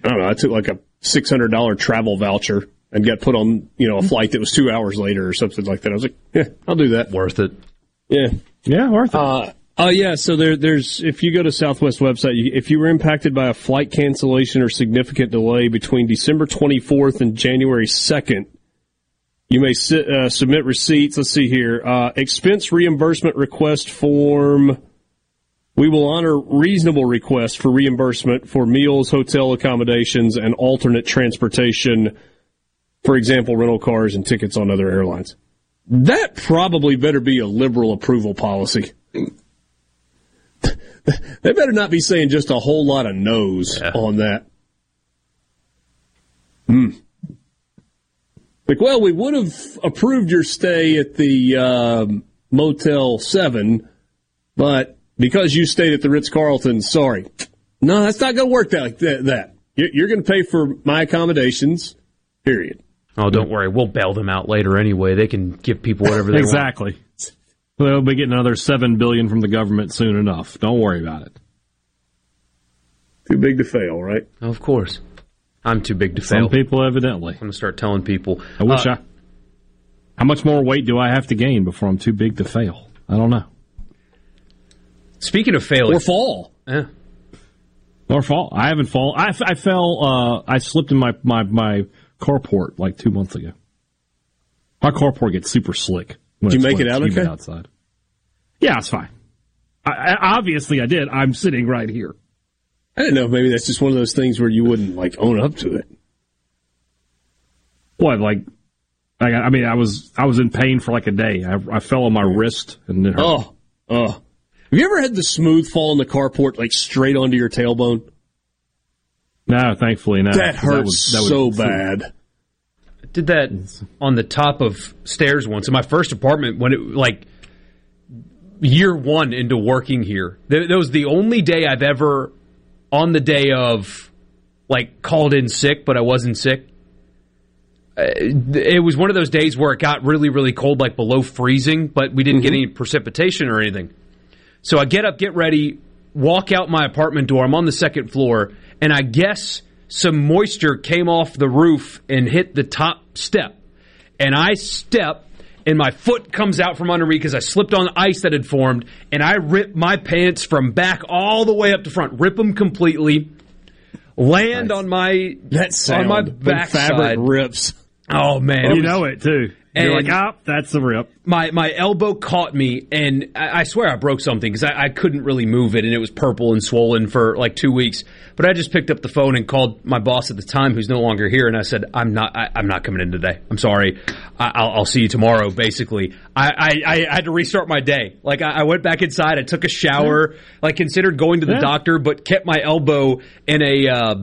I don't know, I took like a $600 travel voucher and got put on a flight that was 2 hours later or something like that. I was like, yeah, I'll do that. Worth it. Yeah, yeah, worth it. So there's if you go to Southwest website, if you were impacted by a flight cancellation or significant delay between December 24th and January 2nd, you may submit receipts. Let's see here. Expense reimbursement request form. We will honor reasonable requests for reimbursement for meals, hotel accommodations, and alternate transportation, for example, rental cars and tickets on other airlines. That probably better be a liberal approval policy. They better not be saying just a whole lot of no's on that. Mm. Like, well, we would have approved your stay at the Motel 7, but because you stayed at the Ritz-Carlton, sorry. No, that's not going to work that. You're going to pay for my accommodations, period. Oh, don't worry. We'll bail them out later anyway. They can give people whatever they want. Exactly. They'll be getting another $7 billion from the government soon enough. Don't worry about it. Too big to fail, right? Of course. I'm too big to fail. Some people, evidently. I'm going to start telling people. I wish How much more weight do I have to gain before I'm too big to fail? I don't know. Speaking of failing. Or fall. Yeah. Or fall. I haven't fallen. I fell. I slipped in my carport like 2 months ago. My carport gets super slick. Did you make it out okay? Outside. Yeah, it's fine. Obviously, I did. I'm sitting right here. I didn't know. Maybe that's just one of those things where you wouldn't like own up to it. What? Like I mean, I was in pain for like a day. I fell on my wrist and it hurt. Oh. Have you ever had the smooth fall in the carport, like straight onto your tailbone? No, thankfully not. That hurts so bad. I did that on the top of stairs once in my first apartment when it, like, year one into working here. That was the only day I've ever, on the day of, like, called in sick, but I wasn't sick. It was one of those days where it got really, really cold, like below freezing, but we didn't get any precipitation or anything. So I get up, get ready, walk out my apartment door. I'm on the second floor, and I guess some moisture came off the roof and hit the top step. And I step, and my foot comes out from under me because I slipped on ice that had formed, and I rip my pants from back all the way up to front, rip them completely, land on my backside. Fabric rips. Oh, man. You know it, too. And you're like, oh, that's the rip. My elbow caught me, and I swear I broke something because I couldn't really move it, and it was purple and swollen for like 2 weeks. But I just picked up the phone and called my boss at the time, who's no longer here, and I said, I'm not coming in today. I'm sorry. I'll see you tomorrow, basically. I had to restart my day. Like, I went back inside. I took a shower. Like, considered going to the doctor, but kept my elbow in a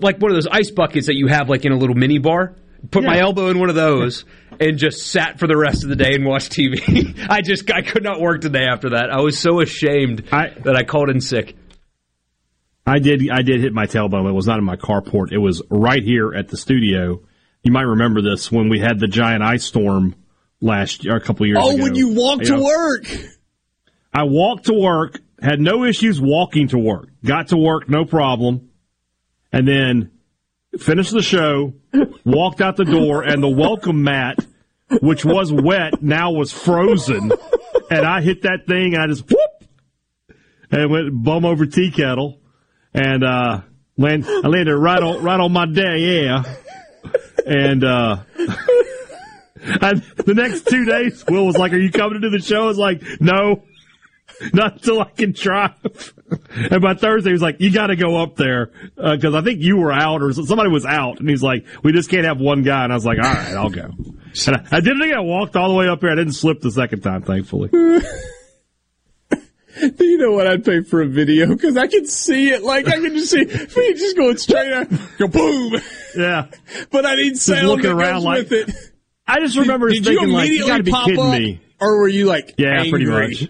like one of those ice buckets that you have like in a little mini bar. Put my elbow in one of those and just sat for the rest of the day and watched TV. I could not work today after that. I was so ashamed that I called in sick. I did hit my tailbone. It was not in my carport. It was right here at the studio. You might remember this when we had the giant ice storm last year, a couple years ago. Oh, when you walked to work. I walked to work, had no issues walking to work. Got to work, no problem. And then finished the show, walked out the door, and the welcome mat, which was wet, now was frozen. And I hit that thing, and I just whoop, and went bum over tea kettle, and I landed right on my day, and the next 2 days, Will was like, "Are you coming to the show?" I was like, "No, not until I can drive." And by Thursday, he was like, "You got to go up there," because I think you were out or somebody was out. And he's like, "We just can't have one guy." And I was like, "All right, I'll go." And I didn't think I walked all the way up there. I didn't slip the second time, thankfully. Do you know what I'd pay for a video? Because I can see it. Like, I can just see me just going straight out, boom. Yeah. But I need sound that goes with it. I just remember thinking, like, you got to be kidding me. Or were you like, angry? Pretty much.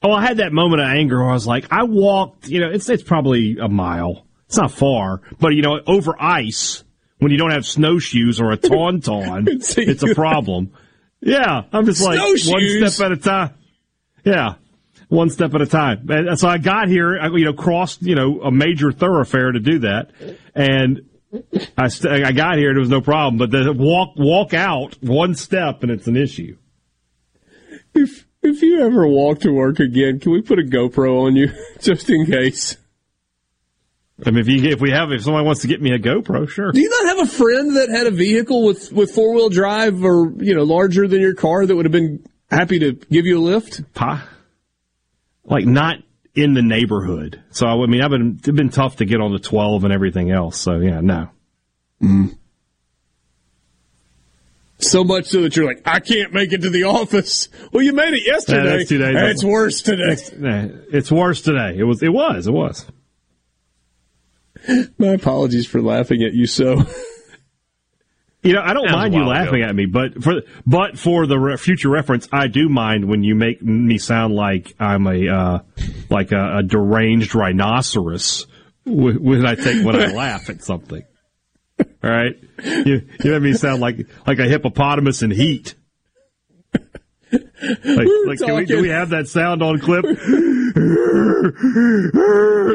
Oh, I had that moment of anger where I was like, I walked, it's probably a mile. It's not far. But, over ice, when you don't have snowshoes or a tauntaun, it's a problem. Yeah, I'm just like, one step at a time. Yeah, one step at a time. And so I got here, crossed, a major thoroughfare to do that. And I got here and it was no problem. But then walk out one step and it's an issue. If you ever walk to work again, can we put a GoPro on you just in case? I mean, if somebody wants to get me a GoPro, sure. Do you not have a friend that had a vehicle with four-wheel drive or, larger than your car that would have been happy to give you a lift? Like, not in the neighborhood. So, I mean, it's been tough to get on the 12 and everything else. So, yeah, no. Mm. So much so that you're like, I can't make it to the office. Well, you made it yesterday. No, that's 2 days. It's worse today. It's worse today. It was. My apologies for laughing at you. So, I don't mind you laughing at me, but for the future reference, I do mind when you make me sound like I'm a deranged rhinoceros when I think when I laugh at something. All right, you made me sound like a hippopotamus in heat. Like do we have that sound on clip?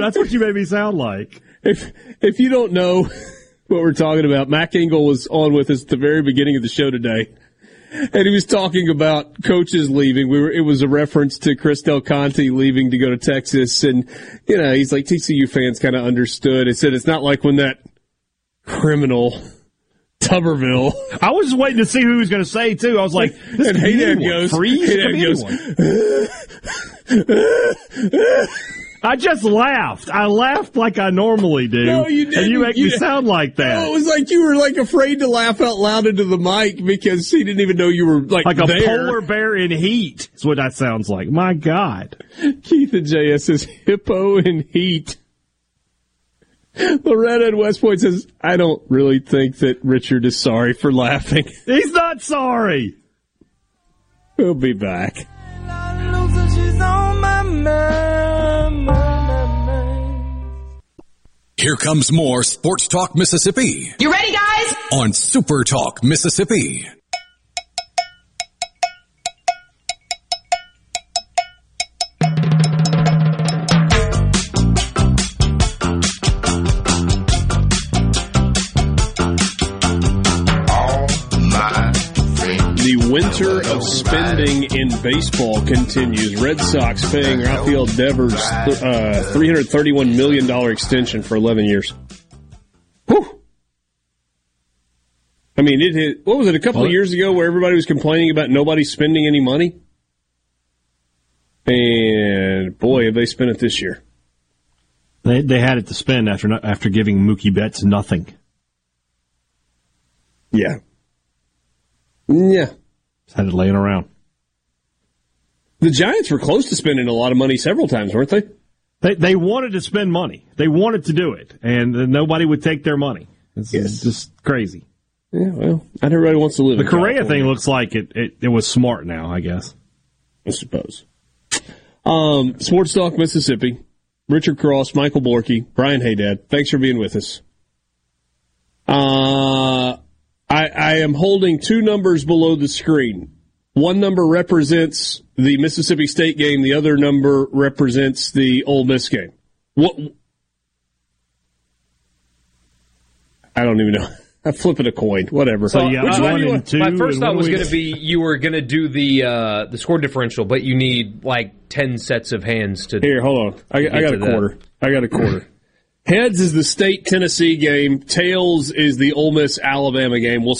That's what you made me sound like. If you don't know what we're talking about, Mac Engel was on with us at the very beginning of the show today, and he was talking about coaches leaving. It was a reference to Chris Del Conte leaving to go to Texas, and he's like, TCU fans kind of understood. He said it's not like when that criminal Tuberville. I was just waiting to see who he was going to say too. I was like, "This and could be anyone. Freeze, could be anyone." I just laughed. I laughed like I normally do. No, you didn't. And you make me sound like that. No, it was like you were like afraid to laugh out loud into the mic because he didn't even know you were like a polar bear in heat is what that sounds like. My God. Keith and JS says, hippo in heat. Loretta in West Point says, I don't really think that Richard is sorry for laughing. He's not sorry. We'll be back. Here comes more Sports Talk Mississippi. You ready, guys? On Super Talk Mississippi. The winter of spending in baseball continues. Red Sox paying Rafael Devers $331 million extension for 11 years. Whew. I mean, it hit, what was it, a couple of years ago where everybody was complaining about nobody spending any money? And, boy, have they spent it this year. They had it to spend after giving Mookie Betts nothing. Yeah. Yeah. Just had it laying around. The Giants were close to spending a lot of money several times, weren't they? They wanted to spend money. They wanted to do it, and nobody would take their money. It's just crazy. Yeah, well, not everybody wants to live in California. The Correa thing looks like it was smart now, I guess. I suppose. Sports Talk Mississippi, Richard Cross, Michael Borky, Brian Haydad, thanks for being with us. I am holding two numbers below the screen. One number represents the Mississippi State game. The other number represents the Ole Miss game. What? I don't even know. I'm flipping a coin. Whatever. So yeah, my first thought was going to be you were going to do the score differential, but you need like 10 sets of hands to. Here, hold on. I got a quarter. I got a quarter. Heads is the State-Tennessee game. Tails is the Ole Miss-Alabama game. We'll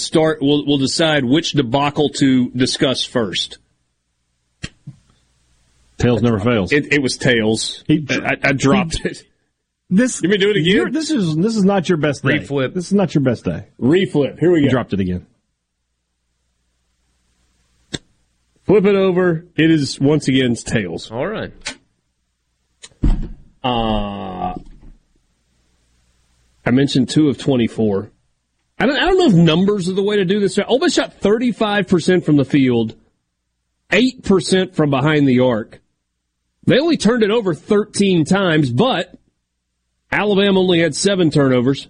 decide which debacle to discuss first. Tails never fails. It was tails. I dropped it. You mean do it again? This is not your best day. Reflip. This is not your best day. Reflip. Here we go. You dropped it again. Flip it over. It is, once again, tails. All right. I mentioned 2 of 24. I don't know if numbers are the way to do this. Ole Miss shot 35% from the field, 8% from behind the arc. They only turned it over 13 times, but Alabama only had 7 turnovers,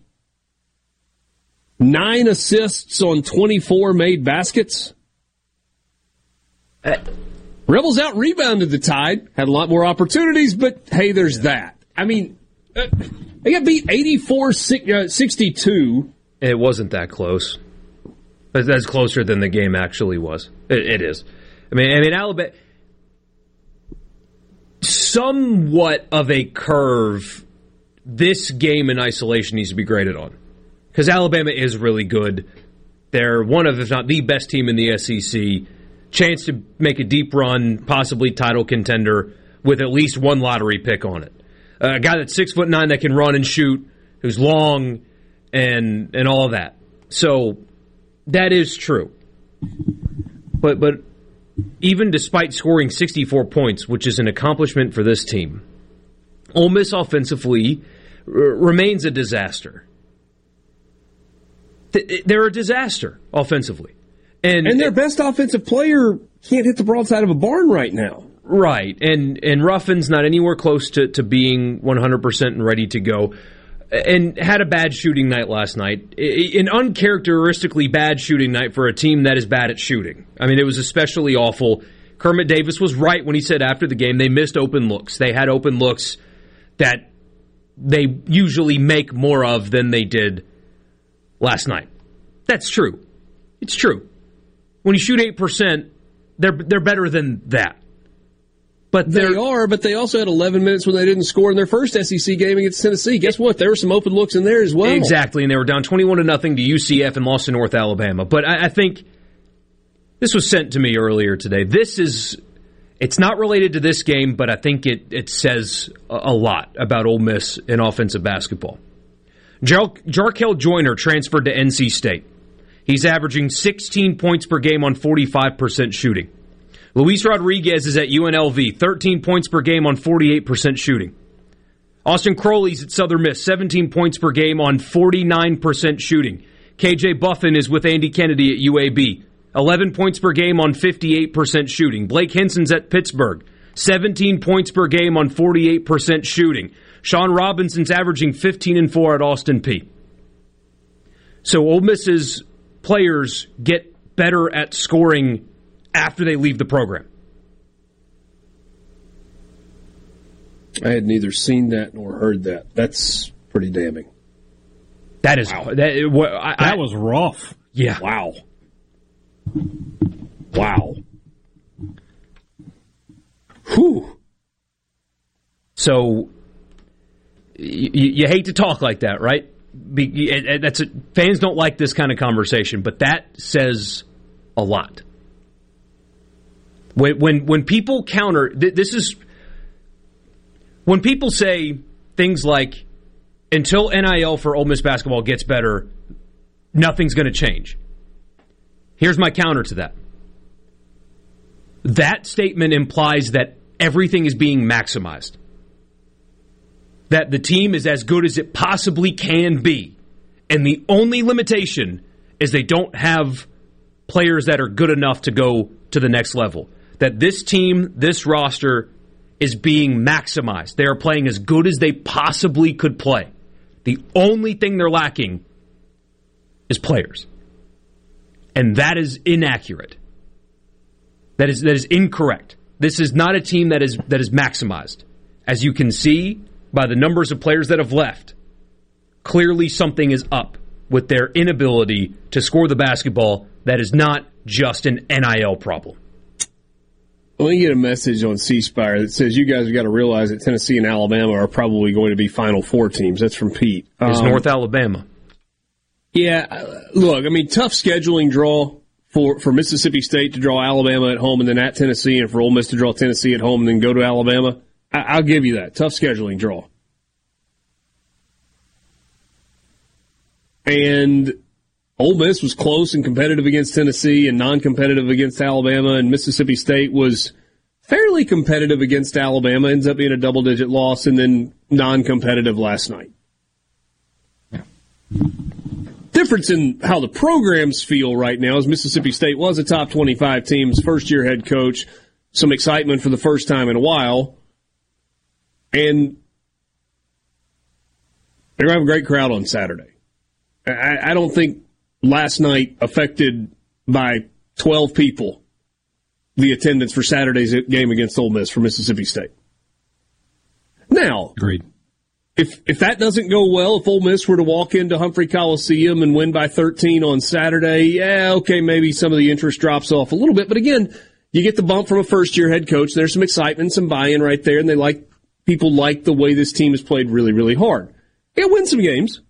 9 assists on 24 made baskets. Rebels out-rebounded the Tide, had a lot more opportunities, but hey, there's that. I mean... They got beat 84-62. It wasn't that close. That's closer than the game actually was. It is. I mean, Alabama, somewhat of a curve. This game in isolation needs to be graded on because Alabama is really good. They're one of, if not the best team in the SEC. Chance to make a deep run, possibly title contender with at least one lottery pick on it. A guy that's 6'9" that can run and shoot, who's long, and all that. So that is true. But even despite scoring 64 points, which is an accomplishment for this team, Ole Miss offensively remains a disaster. They're a disaster offensively, and their best offensive player can't hit the broadside of a barn right now. Right, and Ruffin's not anywhere close to being 100% and ready to go, and had a bad shooting night last night, an uncharacteristically bad shooting night for a team that is bad at shooting. I mean, it was especially awful. Kermit Davis was right when he said after the game they missed open looks. They had open looks that they usually make more of than they did last night. That's true. It's true. When you shoot 8%, they're better than that. But they are, but they also had 11 minutes when they didn't score in their first SEC game against Tennessee. Guess what? There were some open looks in there as well. Exactly, and they were down 21-0 to UCF and lost to North Alabama. But I think this was sent to me earlier today. This is It's not related to this game, but I think it says a lot about Ole Miss in offensive basketball. Jarkel Joyner transferred to NC State. He's averaging 16 points per game on 45% shooting. Luis Rodriguez is at UNLV, 13 points per game on 48% shooting. Austin Crowley's at Southern Miss, 17 points per game on 49% shooting. KJ Buffin is with Andy Kennedy at UAB, 11 points per game on 58% shooting. Blake Henson's at Pittsburgh, 17 points per game on 48% shooting. Sean Robinson's averaging 15 and 4 at Austin Peay. So Ole Miss's players get better at scoring after they leave the program. I had neither seen that nor heard that. That's pretty damning. That is. Wow. That was rough. Yeah. Wow. Whew. So, you hate to talk like that, right? Fans don't like this kind of conversation, but that says a lot. When people counter, this is when people say things like, until NIL for Ole Miss basketball gets better, nothing's going to change. Here's my counter to that. That statement implies that everything is being maximized. That the team is as good as it possibly can be. And the only limitation is they don't have players that are good enough to go to the next level. That this team, this roster, is being maximized. They are playing as good as they possibly could play. The only thing they're lacking is players. And that is inaccurate. That is incorrect. This is not a team that is maximized. As you can see by the numbers of players that have left, clearly something is up with their inability to score the basketball. That is not just an NIL problem. Let me get a message on C Spire that says you guys have got to realize that Tennessee and Alabama are probably going to be Final Four teams. That's from Pete. It's North Alabama. Yeah, look, I mean, tough scheduling draw for Mississippi State to draw Alabama at home and then at Tennessee, and for Ole Miss to draw Tennessee at home and then go to Alabama. I'll give you that. Tough scheduling draw. And Ole Miss was close and competitive against Tennessee and non-competitive against Alabama, and Mississippi State was fairly competitive against Alabama, ends up being a double-digit loss, and then non-competitive last night. Yeah. Difference in how the programs feel right now is Mississippi State was a top 25 team's first-year head coach, some excitement for the first time in a while, and they're going to have a great crowd on Saturday. I don't think last night affected by 12 people the attendance for Saturday's game against Ole Miss for Mississippi State. Now, agreed. If that doesn't go well, if Ole Miss were to walk into Humphrey Coliseum and win by 13 on Saturday, yeah, okay, maybe some of the interest drops off a little bit. But again, you get the bump from a first-year head coach. There's some excitement, some buy-in right there, and people like the way this team has played really, really hard. Yeah, win some games,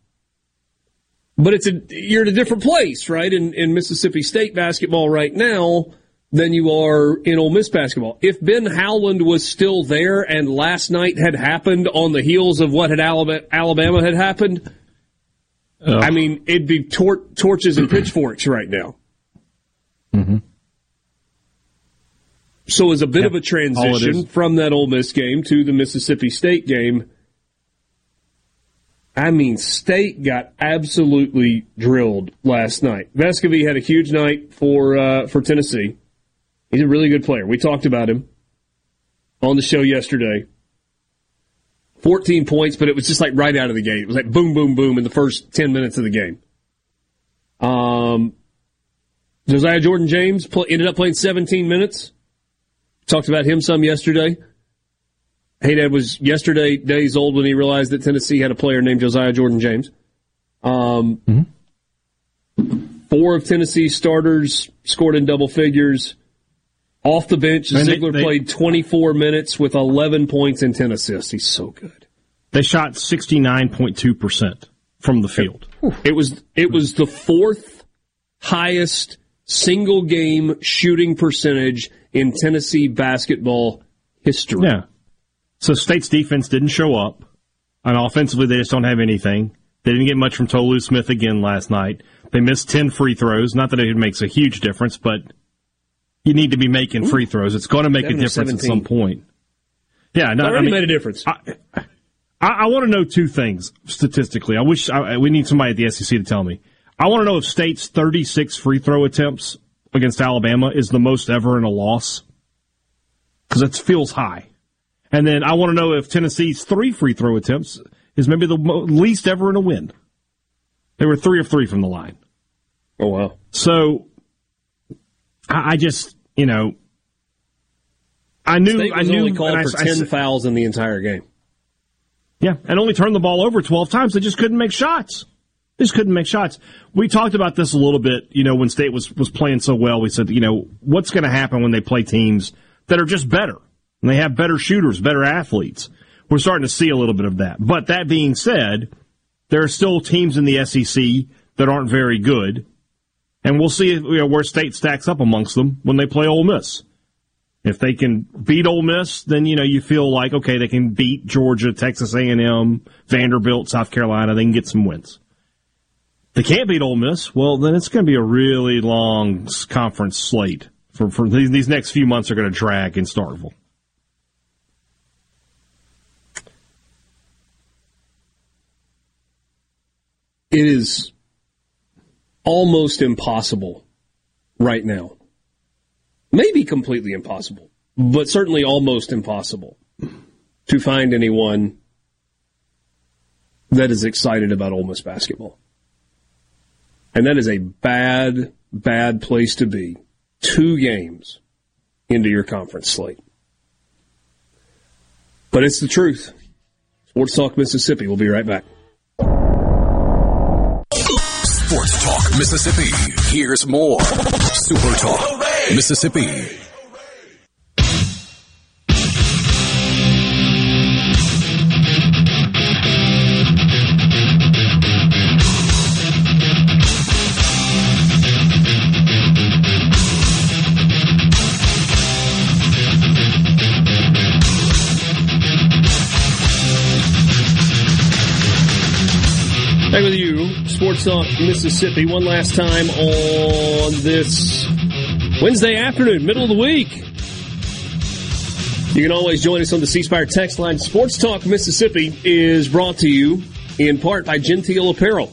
but you're at a different place, right, in Mississippi State basketball right now than you are in Ole Miss basketball. If Ben Howland was still there and last night had happened on the heels of what had Alabama had happened, I mean, it'd be torches and pitchforks right now. Mm-hmm. So it's a bit of a transition from that Ole Miss game to the Mississippi State game. I mean, State got absolutely drilled last night. Vescovy had a huge night for Tennessee. He's a really good player. We talked about him on the show yesterday. 14 points, but it was just like right out of the gate. It was like boom, boom, boom in the first 10 minutes of the game. Josiah Jordan-James ended up playing 17 minutes. Talked about him some yesterday. Haydad was yesterday days old when he realized that Tennessee had a player named Josiah Jordan-James. 4 of Tennessee's starters scored in double figures. Off the bench, Ziegler played 24 minutes with 11 points and 10 assists. He's so good. They shot 69.2% from the field. It was the fourth highest single game shooting percentage in Tennessee basketball history. Yeah. So State's defense didn't show up, and offensively they just don't have anything. They didn't get much from Tolu Smith again last night. They missed 10 free throws. Not that it makes a huge difference, but you need to be making free throws. It's going to make a difference at some point. Yeah, no, I mean, made a difference. I want to know two things statistically. We need somebody at the SEC to tell me. I want to know if State's 36 free throw attempts against Alabama is the most ever in a loss, because that feels high. And then I want to know if Tennessee's 3 free throw attempts is maybe the least ever in a win. They were 3 of 3 from the line. Oh, wow. So I just, you know, I knew only called for 10 fouls in the entire game. Yeah, and only turned the ball over 12 times. They just couldn't make shots. We talked about this a little bit, you know, when State was playing so well. We said, you know, what's going to happen when they play teams that are just better, and they have better shooters, better athletes? We're starting to see a little bit of that. But that being said, there are still teams in the SEC that aren't very good, and we'll see, you know, where State stacks up amongst them when they play Ole Miss. If they can beat Ole Miss, then, you know, you feel like, okay, they can beat Georgia, Texas A&M, Vanderbilt, South Carolina. They can get some wins. They can't beat Ole Miss. Well, then it's going to be a really long conference slate. For these next few months are going to drag in Starkville. It is almost impossible right now. Maybe completely impossible, but certainly almost impossible to find anyone that is excited about Ole Miss basketball. And that is a bad, bad place to be 2 games into your conference slate. But it's the truth. Sports Talk Mississippi. We'll be right back. Sports Talk Mississippi. Here's more Super Talk Mississippi. Back with you, Sports Talk Mississippi, one last time on this Wednesday afternoon, middle of the week. You can always join us on the C Spire text line. Sports Talk Mississippi is brought to you in part by Genteel Apparel.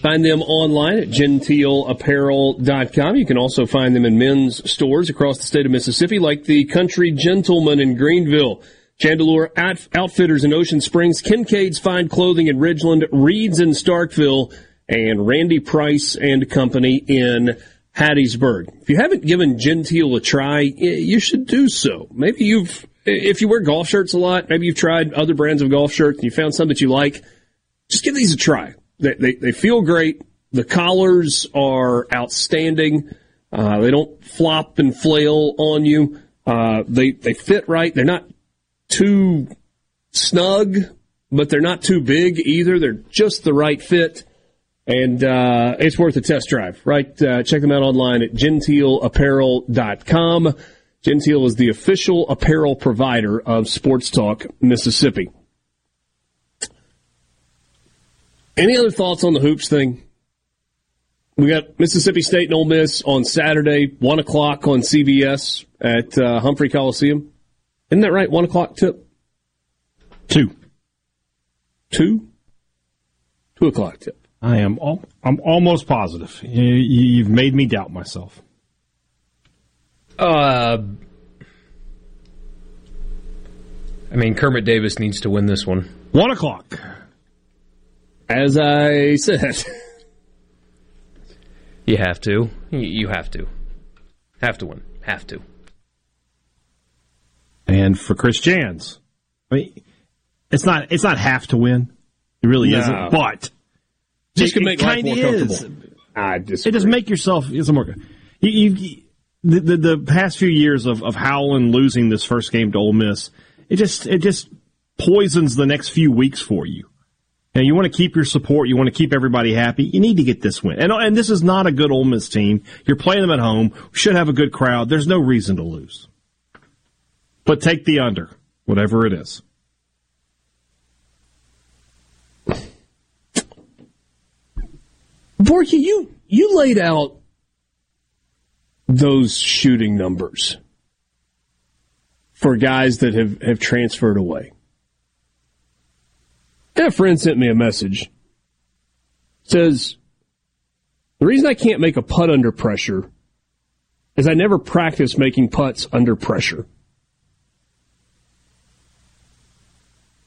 Find them online at genteelapparel.com. You can also find them in men's stores across the state of Mississippi, like the Country Gentleman in Greenville, Chandelure Outfitters in Ocean Springs, Kincaid's Fine Clothing in Ridgeland, Reed's in Starkville, and Randy Price and Company in Hattiesburg. If you haven't given Genteel a try, you should do so. Maybe if you wear golf shirts a lot, maybe you've tried other brands of golf shirts and you found some that you like, just give these a try. They feel great. The collars are outstanding. They don't flop and flail on you. They fit right. They're not too snug, but they're not too big either. They're just the right fit. And it's worth a test drive, right? Check them out online at genteelapparel.com. Genteel is the official apparel provider of Sports Talk Mississippi. Any other thoughts on the hoops thing? We got Mississippi State and Ole Miss on Saturday, 1 o'clock on CBS at Humphrey Coliseum. Isn't that right? 1 o'clock tip? 2? 2 o'clock tip. I'm almost positive. You've made me doubt myself. I mean, Kermit Davis needs to win this one. 1 o'clock. As I said. You have to. You have to. Have to win. Have to. And for Chris Jans, I mean, it's not have to win. It really isn't. But just can make life more comfortable. I disagree. It does make yourself some more. The past few years of Howland losing this first game to Ole Miss, it just poisons the next few weeks for you. Now, you want to keep your support. You want to keep everybody happy. You need to get this win. And this is not a good Ole Miss team. You're playing them at home. Should have a good crowd. There's no reason to lose. But take the under, whatever it is. Borky, you laid out those shooting numbers for guys that have transferred away. That friend sent me a message. Says, the reason I can't make a putt under pressure is I never practice making putts under pressure.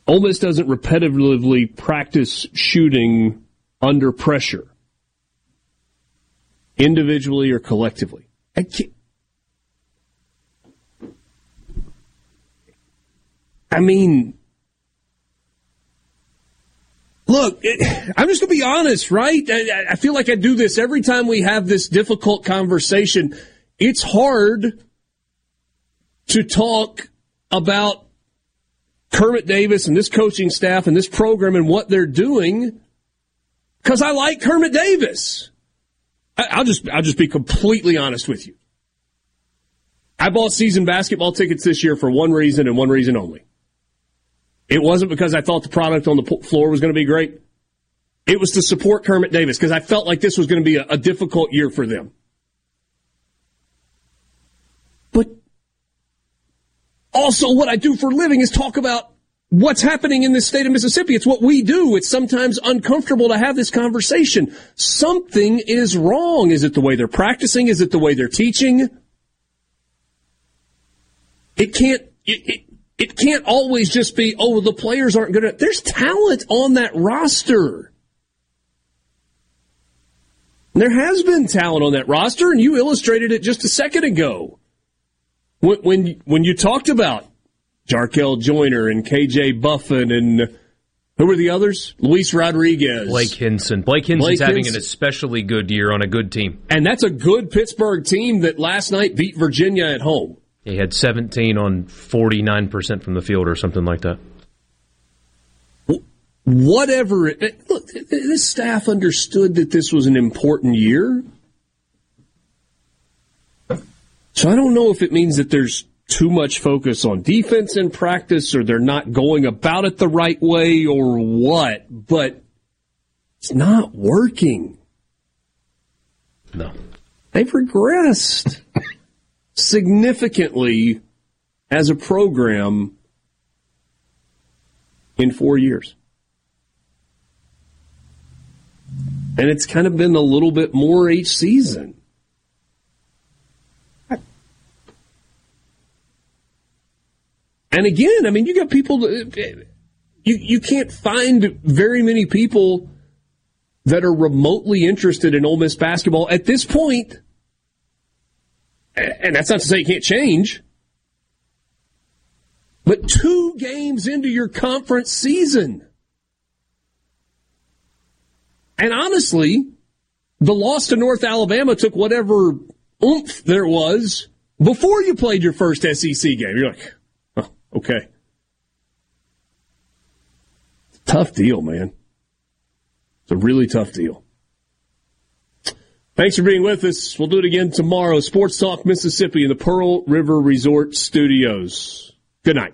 Ole Miss doesn't repetitively practice shooting under pressure, individually or collectively. I can't. I mean, look, I'm just going to be honest, right? I feel like I do this every time we have this difficult conversation. It's hard to talk about Kermit Davis and this coaching staff and this program and what they're doing because I like Kermit Davis. I'll just be completely honest with you. I bought season basketball tickets this year for one reason and one reason only. It wasn't because I thought the product on the floor was going to be great. It was to support Kermit Davis because I felt like this was going to be a difficult year for them. But also what I do for a living is talk about what's happening in this state of Mississippi. It's what we do. It's sometimes uncomfortable to have this conversation. Something is wrong. Is it the way they're practicing? Is it the way they're teaching? It can't always just be, oh, the players aren't good enough. There's talent on that roster. And there has been talent on that roster, and you illustrated it just a second ago when you talked about Jarkel Joyner and K.J. Buffin and who were the others? Luis Rodriguez. Blake Hinson. Blake Hinson's having an especially good year on a good team. And that's a good Pittsburgh team that last night beat Virginia at home. He had 17 on 49% from the field or something like that. Whatever. Look, this staff understood that this was an important year. So I don't know if it means that there's too much focus on defense in practice, or they're not going about it the right way, or what, but it's not working. No. They've regressed significantly as a program in 4 years. And it's kind of been a little bit more each season. And again, I mean, you got people that you can't find very many people that are remotely interested in Ole Miss basketball at this point. And that's not to say it can't change. But 2 games into your conference season. And honestly, the loss to North Alabama took whatever oomph there was before you played your first SEC game. You're like, okay. Tough deal, man. It's a really tough deal. Thanks for being with us. We'll do it again tomorrow. Sports Talk Mississippi in the Pearl River Resort Studios. Good night.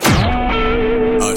A